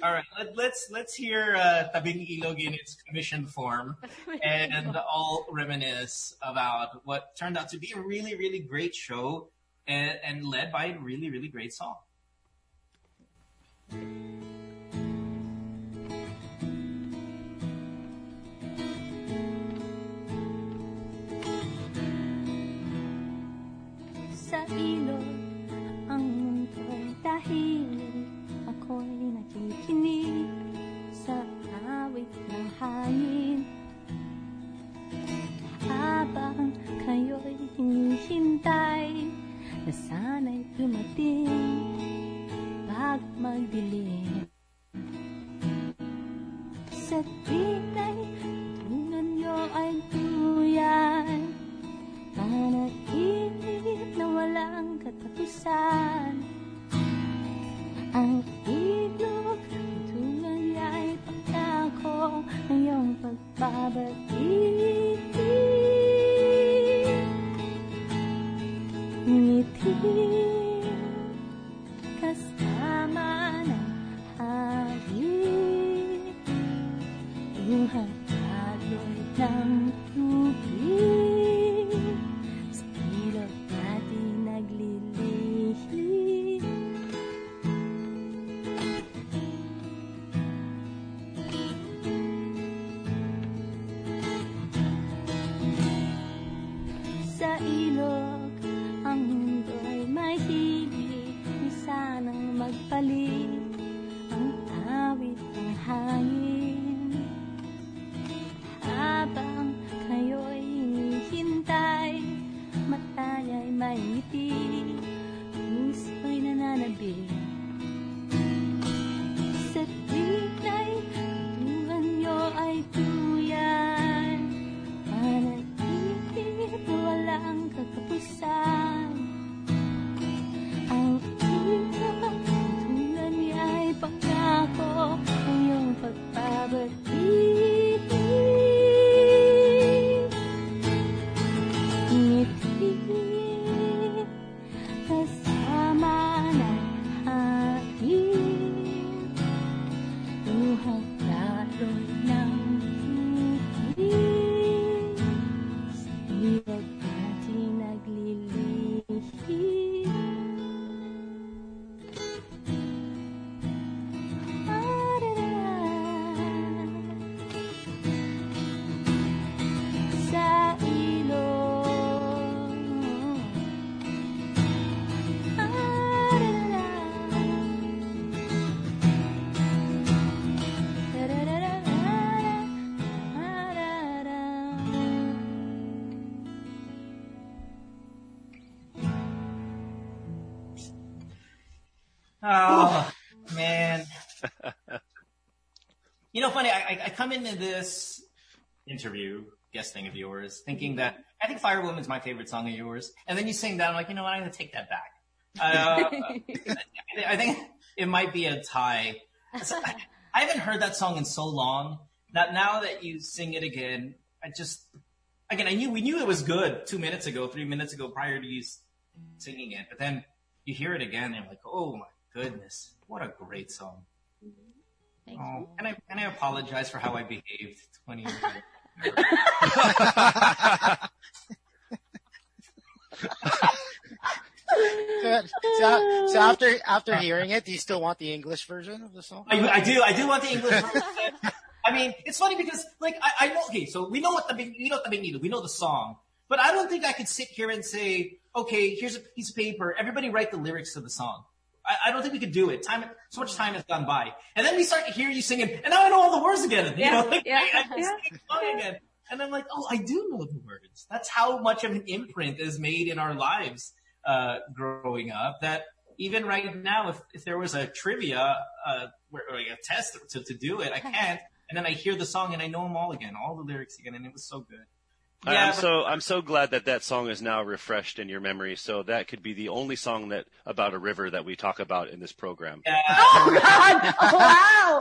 All right, let, let's let's hear uh, Tabing Ilog in its commissioned form, and all reminisce about what turned out to be a really, really great show, and, and led by a really, really great song. Sa ilog ang munto'y tahimik, ako'y nakikinig sa awit ng hangin. Abang kayo'y hinihintay na sana'y dumating bago magdilim. Sa tita'y tungan niyo ay tuyan, panaginip na walang katapusan. Ang ilog, tunay ay pagtako ng iyong pagbabati. Ngiti kasama ng hangin, yung hagaloy ng tubig. I come into this interview, guest thing of yours, thinking that I think Fire Woman's my favorite song of yours. And then you sing that. I'm like, you know what? I'm going to take that back. Uh, I think it might be a tie. So I, I haven't heard that song in so long that now that you sing it again, I just, again, I knew, we knew it was good two minutes ago, three minutes ago prior to you singing it. But then you hear it again and I'm like, oh my goodness, what a great song. Thanks. Oh, and I and I apologize for how I behaved twenty years ago. so, so after after hearing it, do you still want the English version of the song? I, I do. I do want the English version. I mean, it's funny because like I, I know. Okay, so we know what the big, we know what the big needle. We know the song, but I don't think I could sit here and say, okay, here's a piece of paper. Everybody write the lyrics to the song. I, I don't think we could do it. Time, so much time has gone by, and then we start to hear you singing, and now I know all the words again. Yeah, you know, like, yeah, I, I just keep going again, and I'm like, oh, I do know the words. That's how much of an imprint is made in our lives uh, growing up. That even right now, if if there was a trivia uh, or, or a test to to do it, I can't. And then I hear the song, and I know them all again, all the lyrics again, and it was so good. Yeah, I'm but- so I'm so glad that that song is now refreshed in your memory. So that could be the only song that about a river that we talk about in this program. Yeah. Oh God! Oh, wow!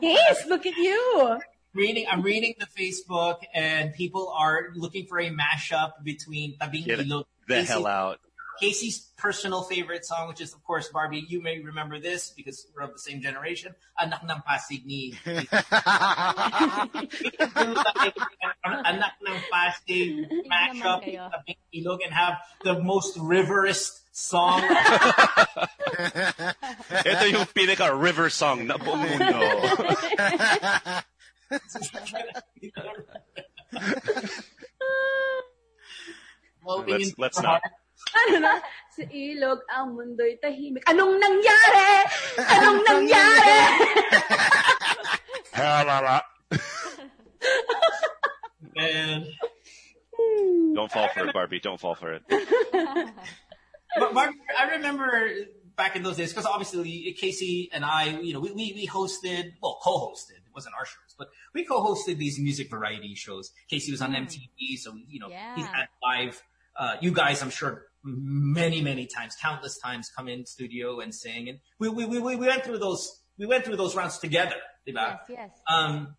Yes, look at you. Reading, I'm reading the Facebook, and people are looking for a mashup between Tabing Ilog, the Casey's, hell out. Casey's personal favorite song, which is of course Barbie. You may remember this because we're of the same generation. Anak ng Pasig ni. Anak ng Pasig mashup with Tabing Ilog and have the most riverous song. Ito yung pinaka river song na buong mundo. let's let's not. Ano na? Sa ilog, ang mundo'y tahimik. Anong nangyari? Anong nangyari? Halala. Man. Don't fall for it, Barbie. Don't fall for it. But Barbie, I remember back in those days, because obviously Casey and I, you know, we, we, we hosted, well, co-hosted. It wasn't our shows, but we co-hosted these music variety shows. Casey was on M T V, so, you know, yeah. He had live Uh, you guys, I'm sure, many, many times, countless times, come in studio and sing, and we we we we went through those we went through those rounds together, diba? Yes, yes. Um,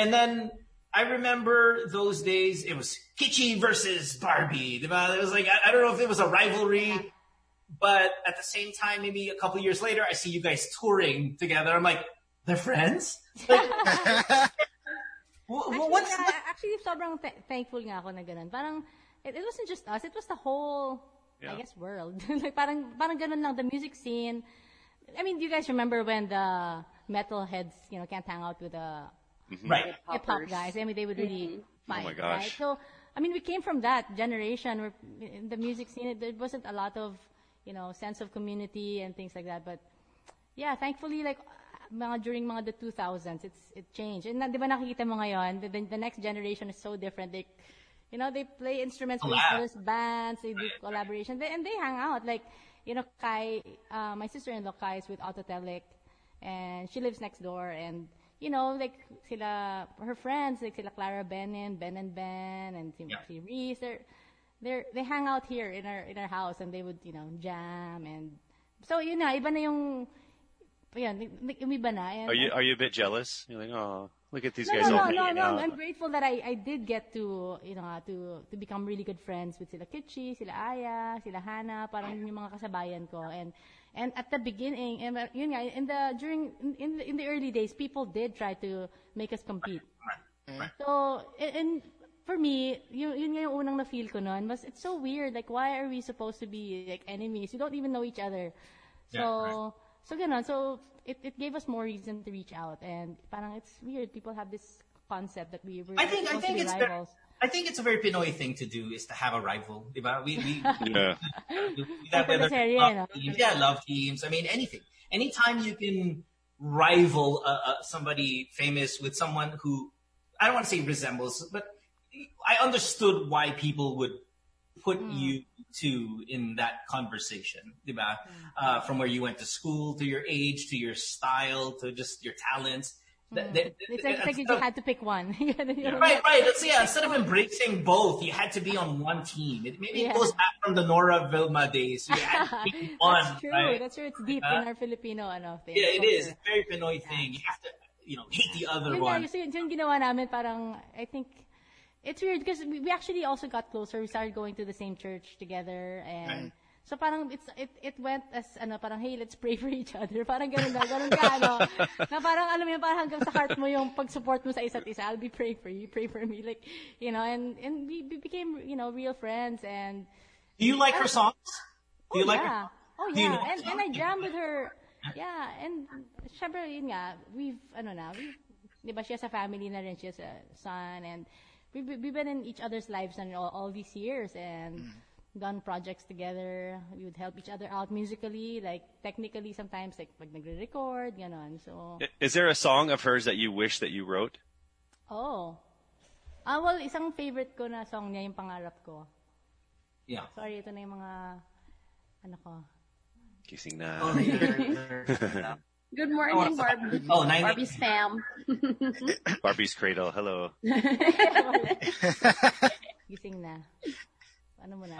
and then I remember those days. It was Kitchie versus Barbie, diba? It was like I, I don't know if it was a rivalry, yeah. But at the same time, maybe a couple years later, I see you guys touring together. I'm like, they're friends. Like, what, actually, what's uh, actually sobrang th- thankful nga ako na ganun. Parang It, it wasn't just us. It was the whole, yeah. I guess, world. Like, parang, parang ganun lang, the music scene. I mean, do you guys remember when the metalheads, you know, can't hang out with the right. hip-hop guys? I mean, they would really mm-hmm. fight, oh my gosh. Right? So, I mean, we came from that generation where in the music scene, there wasn't a lot of, you know, sense of community and things like that. But, yeah, thankfully, like, mga, during mga the two thousands, it's, it changed. And, di ba nakikita mo ngayon, the, the next generation is so different. They, You know, they play instruments with those bands, they do collaboration, they, and they hang out. Like, you know, Kai, uh, my sister-in-law Kai is with Autotelic, and she lives next door. And, you know, like, sila, her friends, like sila Clara Benin, Ben and Ben, and Tim yeah. Reese, they're, they're, they hang out here in our in our house, and they would, you know, jam. And so, you know, iba na yung, yeah, umiba na. Are you, are you a bit jealous? You're like, oh. Look at these no, guys no, all hanging out. No, no, no, I'm grateful that I, I did get to, you know, to to become really good friends with sila Kitchie, sila Aya, sila Hana, parang yung mga kasabayan ko. And and at the beginning, and yun nga, in the during in the, in the early days, people did try to make us compete. So and, and for me, yun yun nga yung unang na feel ko noon was it's so weird. Like, why are we supposed to be like enemies? We don't even know each other. So yeah, right. So ganon. So It, it gave us more reason to reach out, and parang it's weird. People have this concept that we were I think, I think to be it's rivals. Very, I think it's a very Pinoy thing to do is to have a rival. Right? We, we, yeah. we, we that, love teams. Yeah, love teams. I mean, anything. Anytime you can rival uh, uh, somebody famous with someone who, I don't want to say resembles, but I understood why people would put mm. you two in that conversation, diba? Uh, from where you went to school, to your age, to your style, to just your talents. Mm. The, the, it's like, like you had to pick one. right, right. That's, yeah, instead of embracing both, you had to be on one team. It, maybe yeah. it goes back from the Nora Vilma days. So you had to pick one. That's true. Right? That's true. It's deep uh, in our Filipino ano, thing. Yeah, it culture. Is. It's a very Pinoy yeah. thing. You have to, you know, hate the other yun one. So yun, yun ginawa namin parang, I think, it's weird because we actually also got closer. We started going to the same church together, and right. So parang it's it it went as ano parang hey, let's pray for each other. Parang ganun na ganun ka ano. Na parang alam mo yun, parang hanggang sa heart mo yung pag-support mo sa isa't isa. I'll be praying for you, pray for me, like, you know, and and we, we became, you know, real friends. And do you like I, her songs? Do you oh, like yeah. her? Oh yeah. You know and and I jammed with her. Yeah, and syempre yun nga, we've ano na, we 'di ba she has a family na rin, she has a son, and we we we've been in each other's lives and all, all these years, and mm. done projects together. We would help each other out musically, like technically sometimes, like pag nagre-record, ganon. So is there a song of hers that you wish that you wrote? Oh, ah well, isang favorite ko na song niya yung Pangarap Ko. Yeah. Sorry, ito na yung mga ano ko. Kissing na. Oh, yeah. Good morning, Barbie. Oh, nine Barbie's fam. Barbie's cradle. Hello. Kissing na.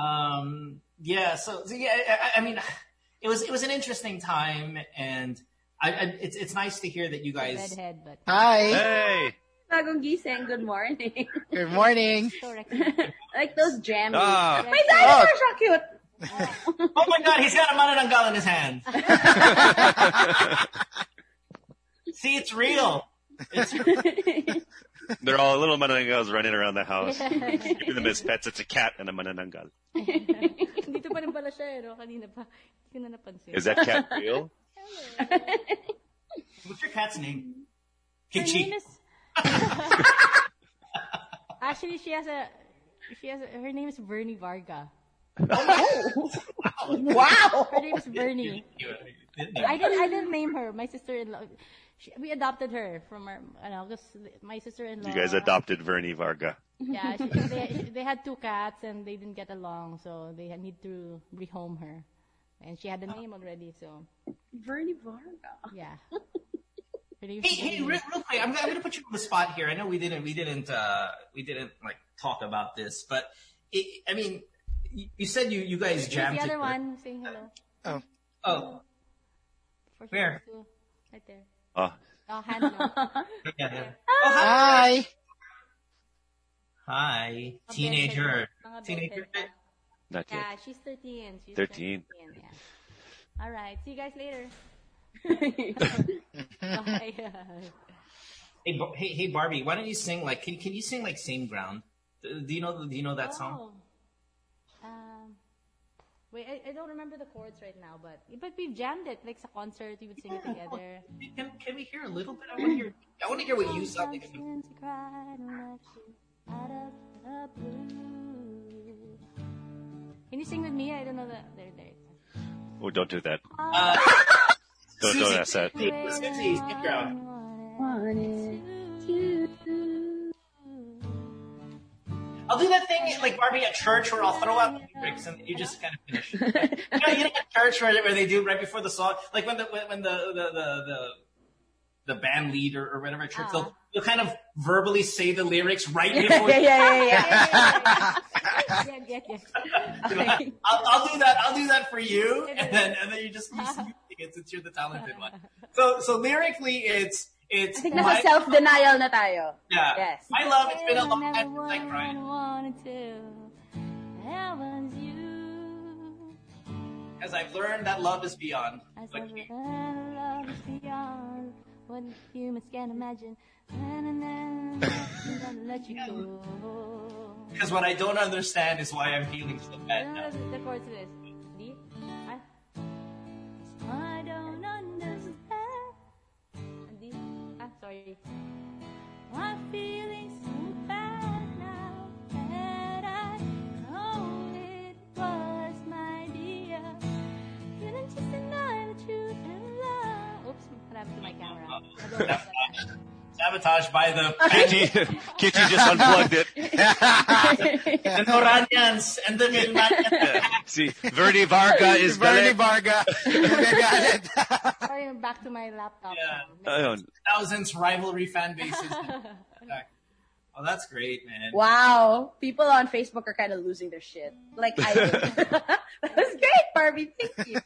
Um, yeah, so, so yeah, I, I mean, it was it was an interesting time, and I, I, it's it's nice to hear that you guys. Redhead, but... Hi. Hey. Bagong gising. Good morning. Good morning. Like those jammies. Oh. My dinosaurs oh. are cute. Oh. Oh my God, he's got a manananggal in his hands. See, it's real. It's real. They're all little manananggals running around the house. Even the best pets, it's a cat and a manananggal. Is that cat real? What's your cat's name? Kitchie. Is... Actually, she has a. She has. A, her name is Vernie Varga. Oh, wow. Wow. Her name is Vernie. I didn't. I didn't name her. My sister-in-law. She, we adopted her from our, I know, because my sister-in-law. You guys adopted Vernie Varga. Yeah, she, they, they had two cats and they didn't get along, so they had need to rehome her. And she had a name already, so. Vernie Varga. Yeah. Hey, hey, real quick, I'm, I'm going to put you on the spot here. I know we didn't, we didn't, uh, we didn't like talk about this, but it, I mean, you, you said you, you guys jammed. Here's the other one saying hello. Oh. Oh. For where? Sure. Right there. Oh. Oh, yeah. Oh, hi. Hi. Teenager. Teenager. Not yet. Yeah, she's thirteen. She's thirteen. thirteen yeah. All right. See you guys later. Bye. Hey, hey, hey, Barbie. Why don't you sing like? Can Can you sing like "Same Ground"? Do you know Do you know that oh. song? Um. Wait, I, I don't remember the chords right now, but but we jammed it like a concert. We would sing yeah, it together. Can, can we hear a little bit? I want to hear. I want to hear what you sound like. Can you sing with me? I don't know that. There, there. Oh, don't do that. Uh, don't do that. Sad. Susie, keep going. One, two. I'll do that thing like Barbie at church where I'll throw out lyrics and you just kind of finish. You know, you know at church where, where they do right before the song, like when the when the the the, the, the band lead or, or whatever at church, uh-huh. they'll, they'll kind of verbally say the lyrics right before. yeah, yeah, yeah, yeah. yeah, yeah, yeah. You know, okay. I'll, I'll do that. I'll do that for you, and then and then you just you sing it since you're the talented one. So so lyrically, it's. It's I think nasa self-denial na tayo. Yeah. Yes. I love it's been a long time since I cried. As I've learned that love is beyond. As I've learned that love is beyond what humans can imagine. Because what I don't understand is why I'm feeling so bad now. The chords of this. See? I don't understand. Sorry. I'm feeling so bad now that I know it was my dear. Couldn't you deny the truth and love? Oops, what happened to my camera? Sabotage. Sabotage by the Kitchie. Kitchie just unplugged it. And Oranians and the Milanians. See, Vernie Varga is Vernie Varga. Sorry, back to my laptop. Yeah. Thousands rivalry fan bases. Oh, that's great, man. Wow. People on Facebook are kind of losing their shit. Like I do. That was great, Barbie. Thank you.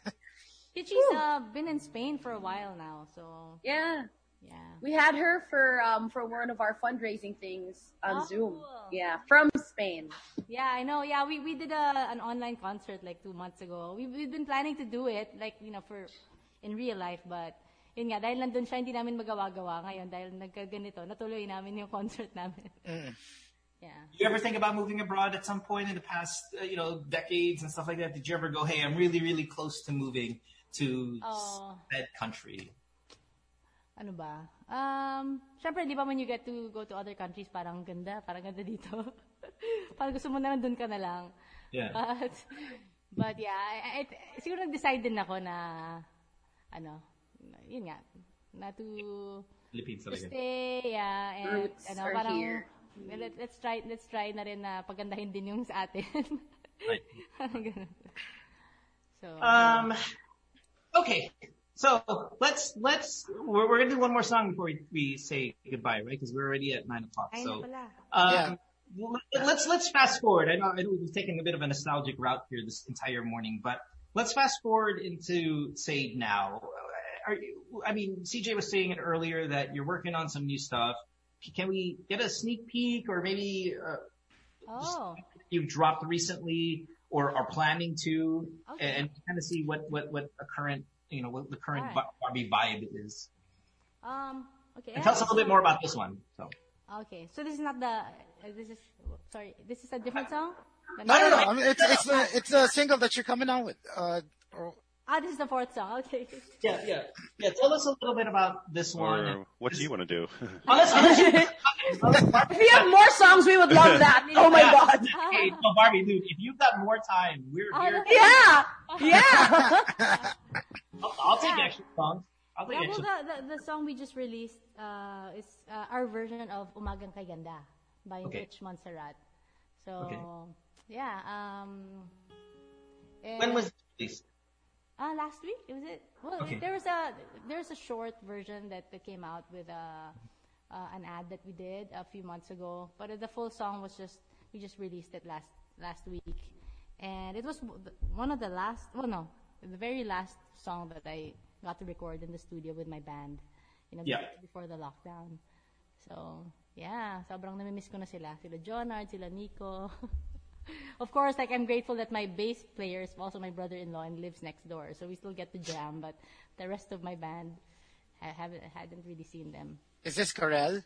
Kitchie's uh, been in Spain for a while now, so. Yeah. Yeah. We had her for um for one of our fundraising things on oh, Zoom. Cool. Yeah, from Spain. Yeah, I know. Yeah, we, we did a, an online concert like two months ago. We've, we've been planning to do it, like, you know, for in real life, but yun nga, dahil nandun siya, hindi namin magawa-gawa ngayon dahil nagkaganito, natuloy namin yung concert namin. Mm. Yeah. You ever think about moving abroad at some point in the past, uh, you know, decades and stuff like that? Did you ever go, hey, I'm really, really close to moving to oh. that country? Ano ba? Um, syempre, di ba when you get to go to other countries, parang ganda, parang ganda dito. Parang gusto mo na nandun ka na lang. Yeah. But, but yeah, I, I, siguro nag-decide din ako na, ano, yun nga, na to, to stay, yeah, and, roots ano, are parang, here. Well, let, let's try, let's try na rin na pagandahin din yung sa atin. Right. So, um, okay. So let's let's we're, we're gonna do one more song before we, we say goodbye, right? Because we're already at nine o'clock. So um, yeah. let's let's fast forward. I know, I know we've taken a bit of a nostalgic route here this entire morning, but let's fast forward into say now. Are you, I mean, C J was saying it earlier that you're working on some new stuff. Can we get a sneak peek, or maybe uh, oh. you've dropped recently, or are planning to, okay. and kind of see what what what a current. You know, what the current right. Barbie vibe is. Um, okay. And tell us a little bit more about this one. So. Okay, so this is not the. Uh, this is sorry. This is a different song. No, no, no, no. I mean, it's it's the it's the single that you're coming out with. Uh, or... Ah, this is the fourth song. Okay. Yeah, yeah, yeah. Tell us a little bit about this one. Or what do you want to do? If you have more songs, we would love that. Oh my God. Hey, so Barbie, dude, if you've got more time, we're here. Yeah, yeah. I'll, I'll take yeah. extra songs. I'll take yeah, extra. Well, the, the, the song we just released uh, is uh, our version of Umagang Kay Ganda by okay. Rich Montserrat. So, okay. yeah. Um, it, when was it released? Uh, last week. It was it. Well, okay. it, there was a there was a short version that, that came out with a, uh, an ad that we did a few months ago. But uh, the full song was just we just released it last last week, and it was one of the last. Well, no. The very last song that I got to record in the studio with my band, you know, yeah. before the lockdown. So, yeah, sobrang namimiss ko na sila. Sila Jonard, sila Nico. Of course, like, I'm grateful that my bass player is also my brother-in-law and lives next door. So we still get to jam, but the rest of my band, I haven't, I hadn't really seen them. Is this Karel?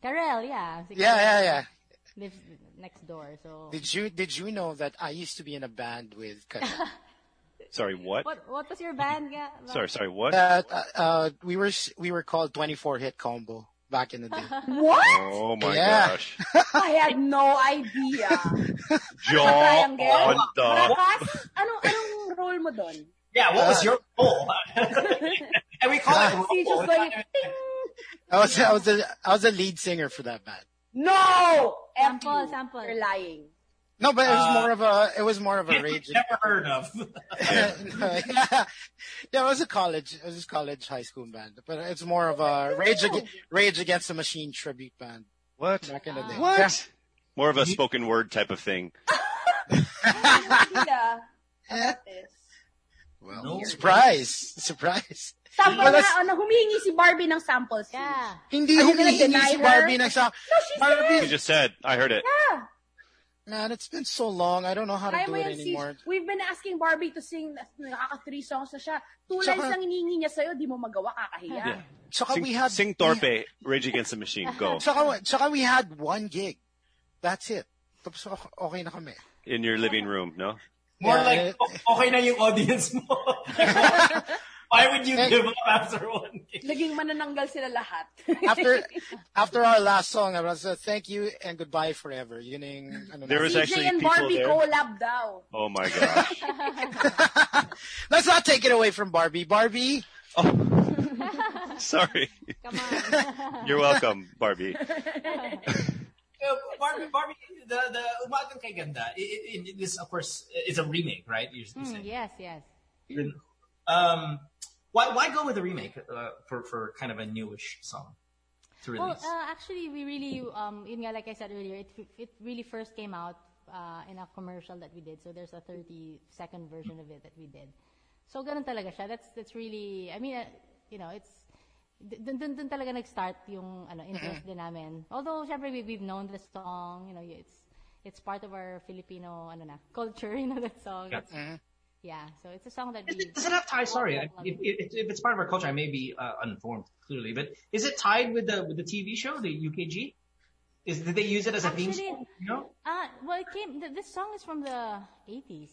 Karel, yeah. Siquijor yeah, yeah, yeah. Lives next door, so. Did you, did you know that I used to be in a band with Karel? Sorry, what? What? What was your band? Yeah, like, sorry, sorry, what? Uh, uh, we were we were called twenty-four Hit Combo back in the day. What? Oh my yeah. gosh! I had no idea. Jaw on the. Ano anong role mo doon? Yeah, what was your role? And we call it. See, just going, I was I was a, I was a lead singer for that band. No, sample, sample. You're lying. No, but it was uh, more of a it was more of a rage. Never heard of. no, yeah. yeah, it was a college, it was a college high school band, but it's more of a rage ag- Rage Against the Machine tribute band. What? Back in the day. Uh, what? Yeah. More of a spoken word type of thing. yeah. Well, no. surprise, surprise. Sample well, na, ano, humihingi si Barbie ng samples. Yeah. Hindi humihingi si Barbie ng samples. No, she Barbie. She just said, I heard it. Yeah. Man, it's been so long. I don't know how to Ay, do it anymore. Sis, we've been asking Barbie to sing nakaka three songs na siya. Two lines ang hiningi niya sa'yo, di mo magawa, kakahiya. Yeah. Saka sing, we had, sing Torpe, Rage Against the Machine, go. Saka, saka we had one gig. That's it. Tapos okay na kami. In your living room, no? More yeah, like, it, okay na yung audience mo. Why would you and, give up after one gig? Naging manananggal sila lahat. after, after our last song, I was uh, thank you and goodbye forever. Yuning, ano there was actually and people Barbie there. Collab daw. Oh my gosh. Let's not take it away from Barbie. Barbie. Oh. Sorry. Come on. You're welcome, Barbie. Uh, Barbie, Barbie, the the Umagang Kay Ganda. This, of course, is a remake, right? You're, you're mm, yes, yes. Um. Why why go with a remake uh, for for kind of a newish song to release? Well, uh, actually, we really um, in, like I said earlier, it it really first came out uh, in a commercial that we did. So there's a thirty second version of it that we did. So ganun talaga siya. That's that's really. I mean, uh, you know, it's dun dun dun talaga nag-start yung ano interest din namin. Although, syempre, we, we've known the song. You know, it's it's part of our Filipino ano na, culture, you know, that song. Yeah. Mm-hmm. Yeah, so it's a song that is we... Is it not tied, sorry, if, if, if it's part of our culture, I may be uh, uninformed, clearly, but is it tied with the with the T V show, the U K G? Is Did they use it as a Actually, theme song? You know? uh, well, it came, the, this song is from the eighties,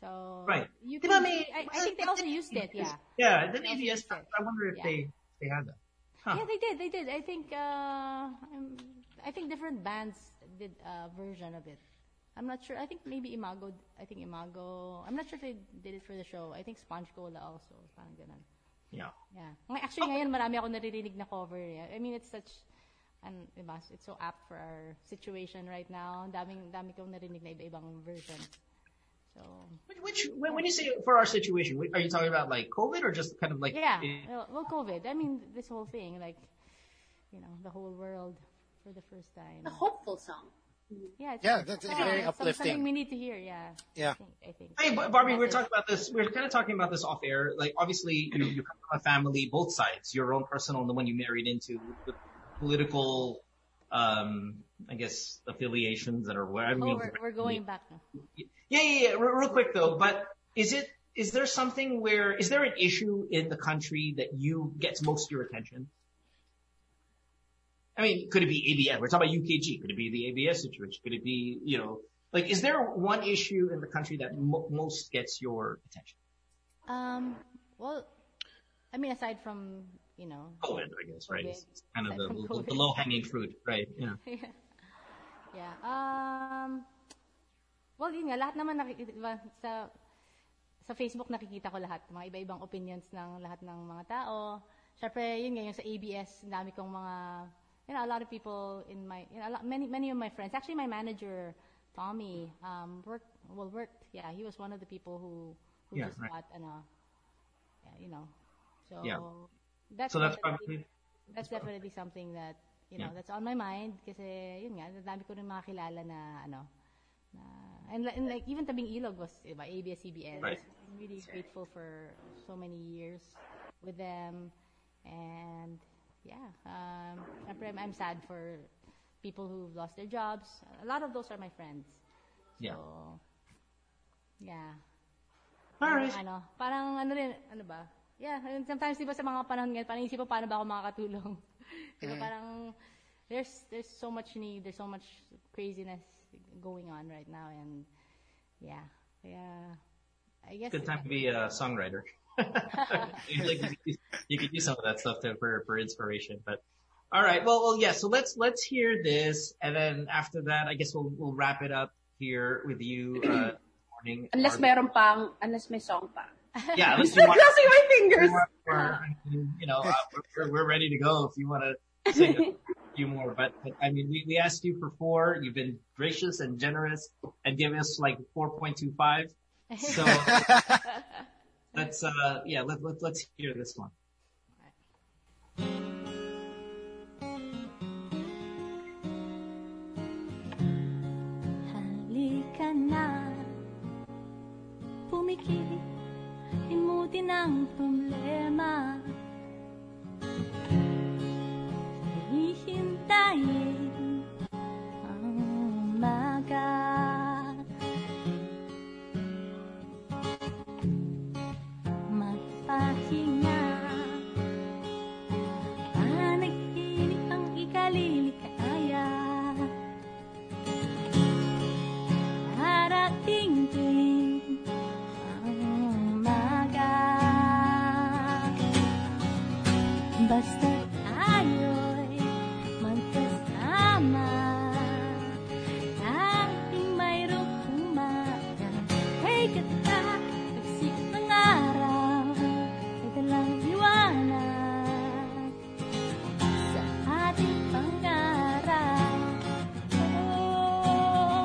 so... Right. You can, may, I, I think they also used it, yeah. Yeah, the A B S, I wonder if yeah. they, they had that. Huh. Yeah, they did, they did. I think uh, I think different bands did a version of it. I'm not sure. I think maybe Imago. I think Imago. I'm not sure if they did it for the show. I think Sponge Cola also. Parang ganun. Yeah. Yeah. Actually, oh. Ngayon marami akong naririnig na cover. Yeah. I mean, it's such, and it's so apt for our situation right now. Daming dami kong narinig na iba-ibang version. So. Which, when, when you say for our situation, are you talking about like COVID or just kind of like? Yeah. Well, COVID. I mean, this whole thing, like, you know, the whole world for the first time. The hopeful song. Yeah, it's, yeah, that's uh, very uplifting. Something we need to hear, yeah. Yeah. I think, I think. Hey, Barbie, we're talking about this. We're kind of talking about this off air. Like, obviously, you know, you come from a family, both sides, your own personal and the one you married into, the political, um, I guess, affiliations that are where I mean, oh, we're, we're going back now. Yeah, yeah, yeah. Real quick though, but is it? Is there something where? Is there an issue in the country that you gets most of your attention? I mean, could it be A B S? We're talking about U K G. Could it be the A B S situation? Could it be, you know, like, is there one issue in the country that mo- most gets your attention? Um, well, I mean, aside from, you know. COVID, I guess, right? It's, it's kind aside of the, the low-hanging fruit, right? Yeah. Yeah. Yeah. Um, well, yun nga, lahat naman nakikita sa, sa Facebook nakikita ko lahat. Mga iba-ibang opinions ng lahat ng mga tao. Siyempre, yun nga, yung sa A B S, dami kong mga... You know, a lot of people in my, you know, a lot, many, many of my friends. Actually, my manager, Tommy, um, worked, well, worked. Yeah, he was one of the people who, who yeah, just right. got, and, uh, yeah, you know, so yeah. that's, so that's probably that's, that's definitely probably. something that you know yeah. that's on my mind. Kasi yun nga, dami ko rin makakilala na ano, na, and, and like even Tabing Ilog was by A B S C B N. Right. I'm really grateful for so many years with them, and. Yeah, um, I'm, I'm sad for people who've lost their jobs. A lot of those are my friends. So, yeah. Yeah. Alright. Parang ano, parang ano rin, ano ba? Yeah, sometimes diba sa mga panahon ngayon, parang isip ko paano ba ako makakatulong. Diba mm. parang, there's, there's so much need, there's so much craziness going on right now. And yeah, yeah. I guess good time to be a songwriter. Like, you could do some of that stuff to, for for inspiration, but all right, well, well, yeah. So let's let's hear this, and then after that, I guess we'll we'll wrap it up here with you. Uh, morning, unless meron pang, unless may song pa. Yeah, unless you want. Crossing my fingers. You, want, or, you know, uh, we're, we're ready to go if you want to sing a few more. But, but I mean, we, we asked you for four. You've been gracious and generous and giving us like four point two five. So. Let's, uh, yeah, let, let, let's hear this one. All right. Halika na, pumikit, imutin ang problema. Hihintayin ang umaga. Basta't tayo'y magkasama, ating mayroong kumata. Hey, kata, nagsik ng araw, ay dalang liwanag sa ating pangarap. Oh,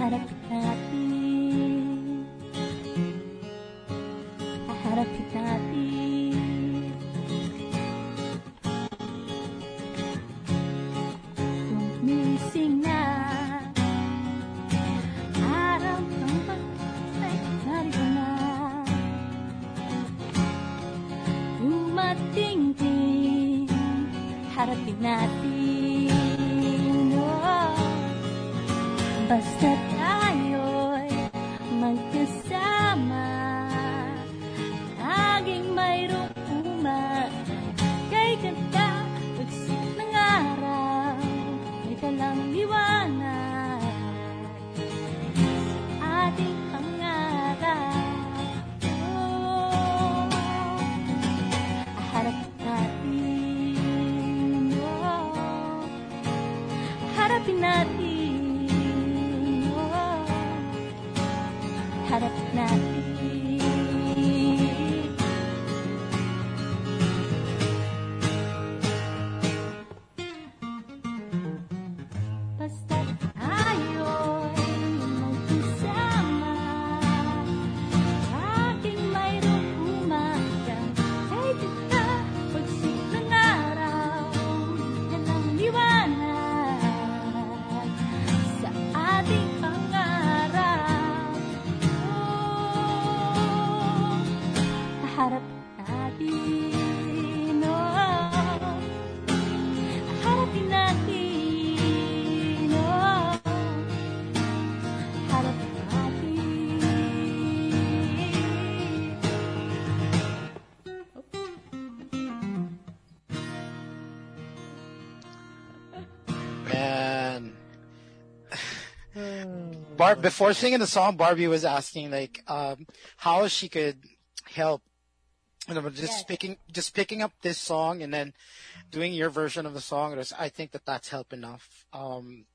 harapin natin, harapin natin. Harapin natin, oh, Basta tayo'y magkasama, laging mayroong umat. Kay kanta, pagsik ng araw, may talang liwanag. Ating pangarap, oh, harap natin, oh, harapin natin. Harap natin. Basta ayo'y magkasama, aking mayroong umagang kay kita, pagsik ng araw ng liwanag sa ating harap natin, oh, harapin natin, oh, harap natin. Man. Bar- before singing the song, Barbie was asking, like, um, how she could help. And I'm just yes. picking, just picking up this song and then doing your version of the song. I think that that's help enough, um,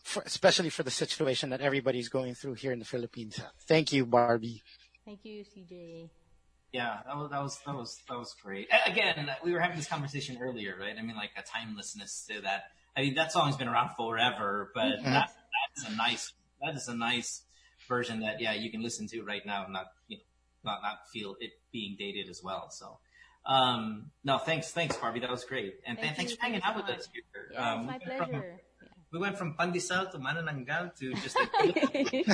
for, especially for the situation that everybody's going through here in the Philippines. Thank you, Barbie. Thank you, C J. Yeah, that was that was that was that was great. Again, we were having this conversation earlier, right? I mean, like a timelessness to that. I mean, that song's been around forever, but mm-hmm. that that is a nice that is a nice version that yeah you can listen to right now, and not you know. Not, not feel it being dated as well. So, um, no, thanks, thanks, Barbie. That was great, and Thank th- thanks for hanging out with us here. Yeah, um, it's my we pleasure. From, yeah. We went from Pandesal to Manananggal to just. Like, we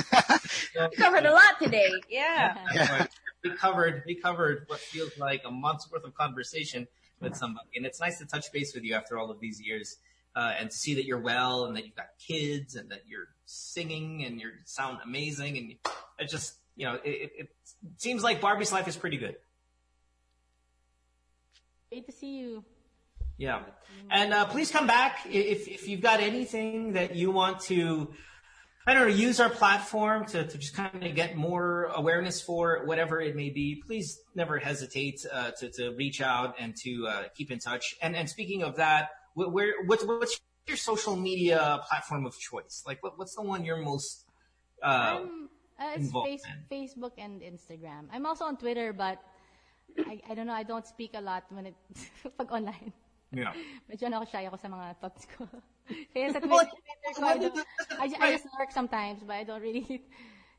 covered a lot today. Yeah. yeah. We covered we covered what feels like a month's worth of conversation with somebody, and it's nice to touch base with you after all of these years, uh, and see that you're well, and that you've got kids, and that you're singing, and you sound amazing, and it just. You know, it, it seems like Barbie's life is pretty good. Great to see you. Yeah. And uh, please come back if if you've got anything that you want to, I don't know, use our platform to, to just kind of get more awareness for, whatever it may be. Please never hesitate uh, to, to reach out and to uh, keep in touch. And and speaking of that, where what's, what's your social media platform of choice? Like, what, what's the one you're most... Uh, um, Uh, it's face, Facebook and Instagram. I'm also on Twitter, but I, I don't know. I don't speak a lot when it pag online. Yeah. Medyo ano ako shy ako sa mga thoughts ko. Kaya sa Twitter, Twitter ko, I, I, just, I just work sometimes, but I don't really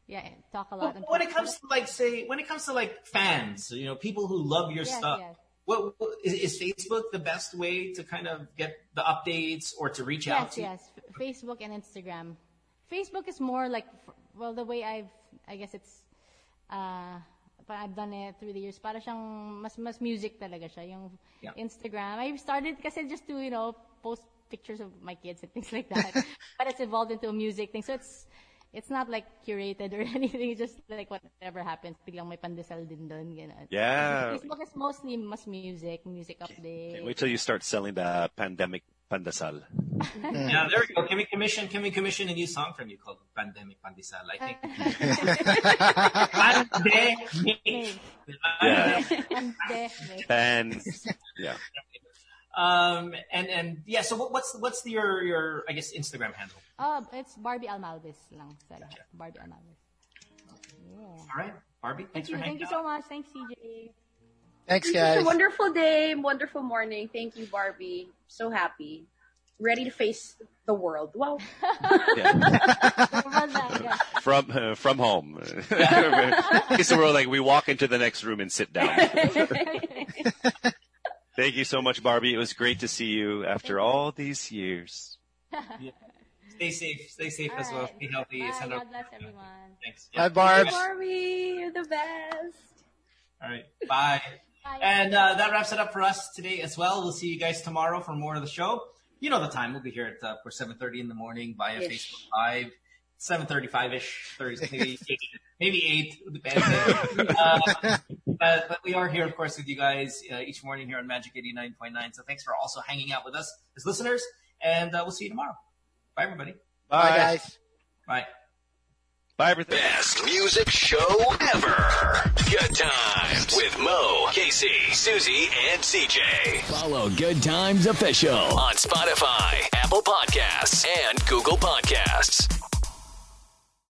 yeah talk a lot. Well, when it comes to like say, when it comes to like fans, you know, people who love your yes, stuff. Yes. What, what is, is Facebook the best way to kind of get the updates or to reach yes, out to? Yes, yes. Facebook and Instagram. Facebook is more like. Well, the way I've, I guess it's, uh, I've done it through the years. Para siyang mas mas music talaga siya yung yeah. Instagram. I started kasi just to you know post pictures of my kids and things like that. But it's evolved into a music thing, so it's it's not like curated or anything. It's just like whatever happens. Biglang may pandesal din doon, ganun. Yeah. Facebook is mostly mas music, music update. Wait till you start selling the pandemic. Pandesal. Yeah, there we go. Can we commission? Can we commission a new song from you called "Pandemic Pandesal"? I think. Pandemic. Yeah. Pandemic. Yeah. Um. And and yeah. So what, what's what's the, your your I guess Instagram handle? Oh, it's Barbie Almalvis lang. Sorry. Gotcha. Barbie Almalvis. Yeah. All right, Barbie. Thanks thank for you, hanging. Thank out. You so much. Thanks, C J. Thanks, guys. It's a wonderful day, wonderful morning. Thank you, Barbie. So happy. Ready to face the world. Wow. Yeah. from uh, from home. It's the world like we walk into the next room and sit down. Thank you so much, Barbie. It was great to see you after all these years. Yeah. Stay safe. Stay safe all as well. Right. Be healthy. Bye. God bless everyone. Thanks. Yeah. Bye, Barb. Barbie, you're the best. All right. Bye. And uh, that wraps it up for us today as well. We'll see you guys tomorrow for more of the show. you know the time. We'll be here at uh, for seven thirty in the morning via Ish. Facebook Live. seven thirty-five-ish, Thursday, maybe eight, maybe eight depends. uh, but, but we are here, of course, with you guys uh, each morning here on Magic eighty-nine point nine. So thanks for also hanging out with us as listeners, and uh, we'll see you tomorrow. Bye, everybody. Bye, Bye guys. Bye. Bye, everything. Best music show ever. Good Times with Mo, Casey, Susie, and C J. Follow Good Times Official on Spotify, Apple Podcasts, and Google Podcasts.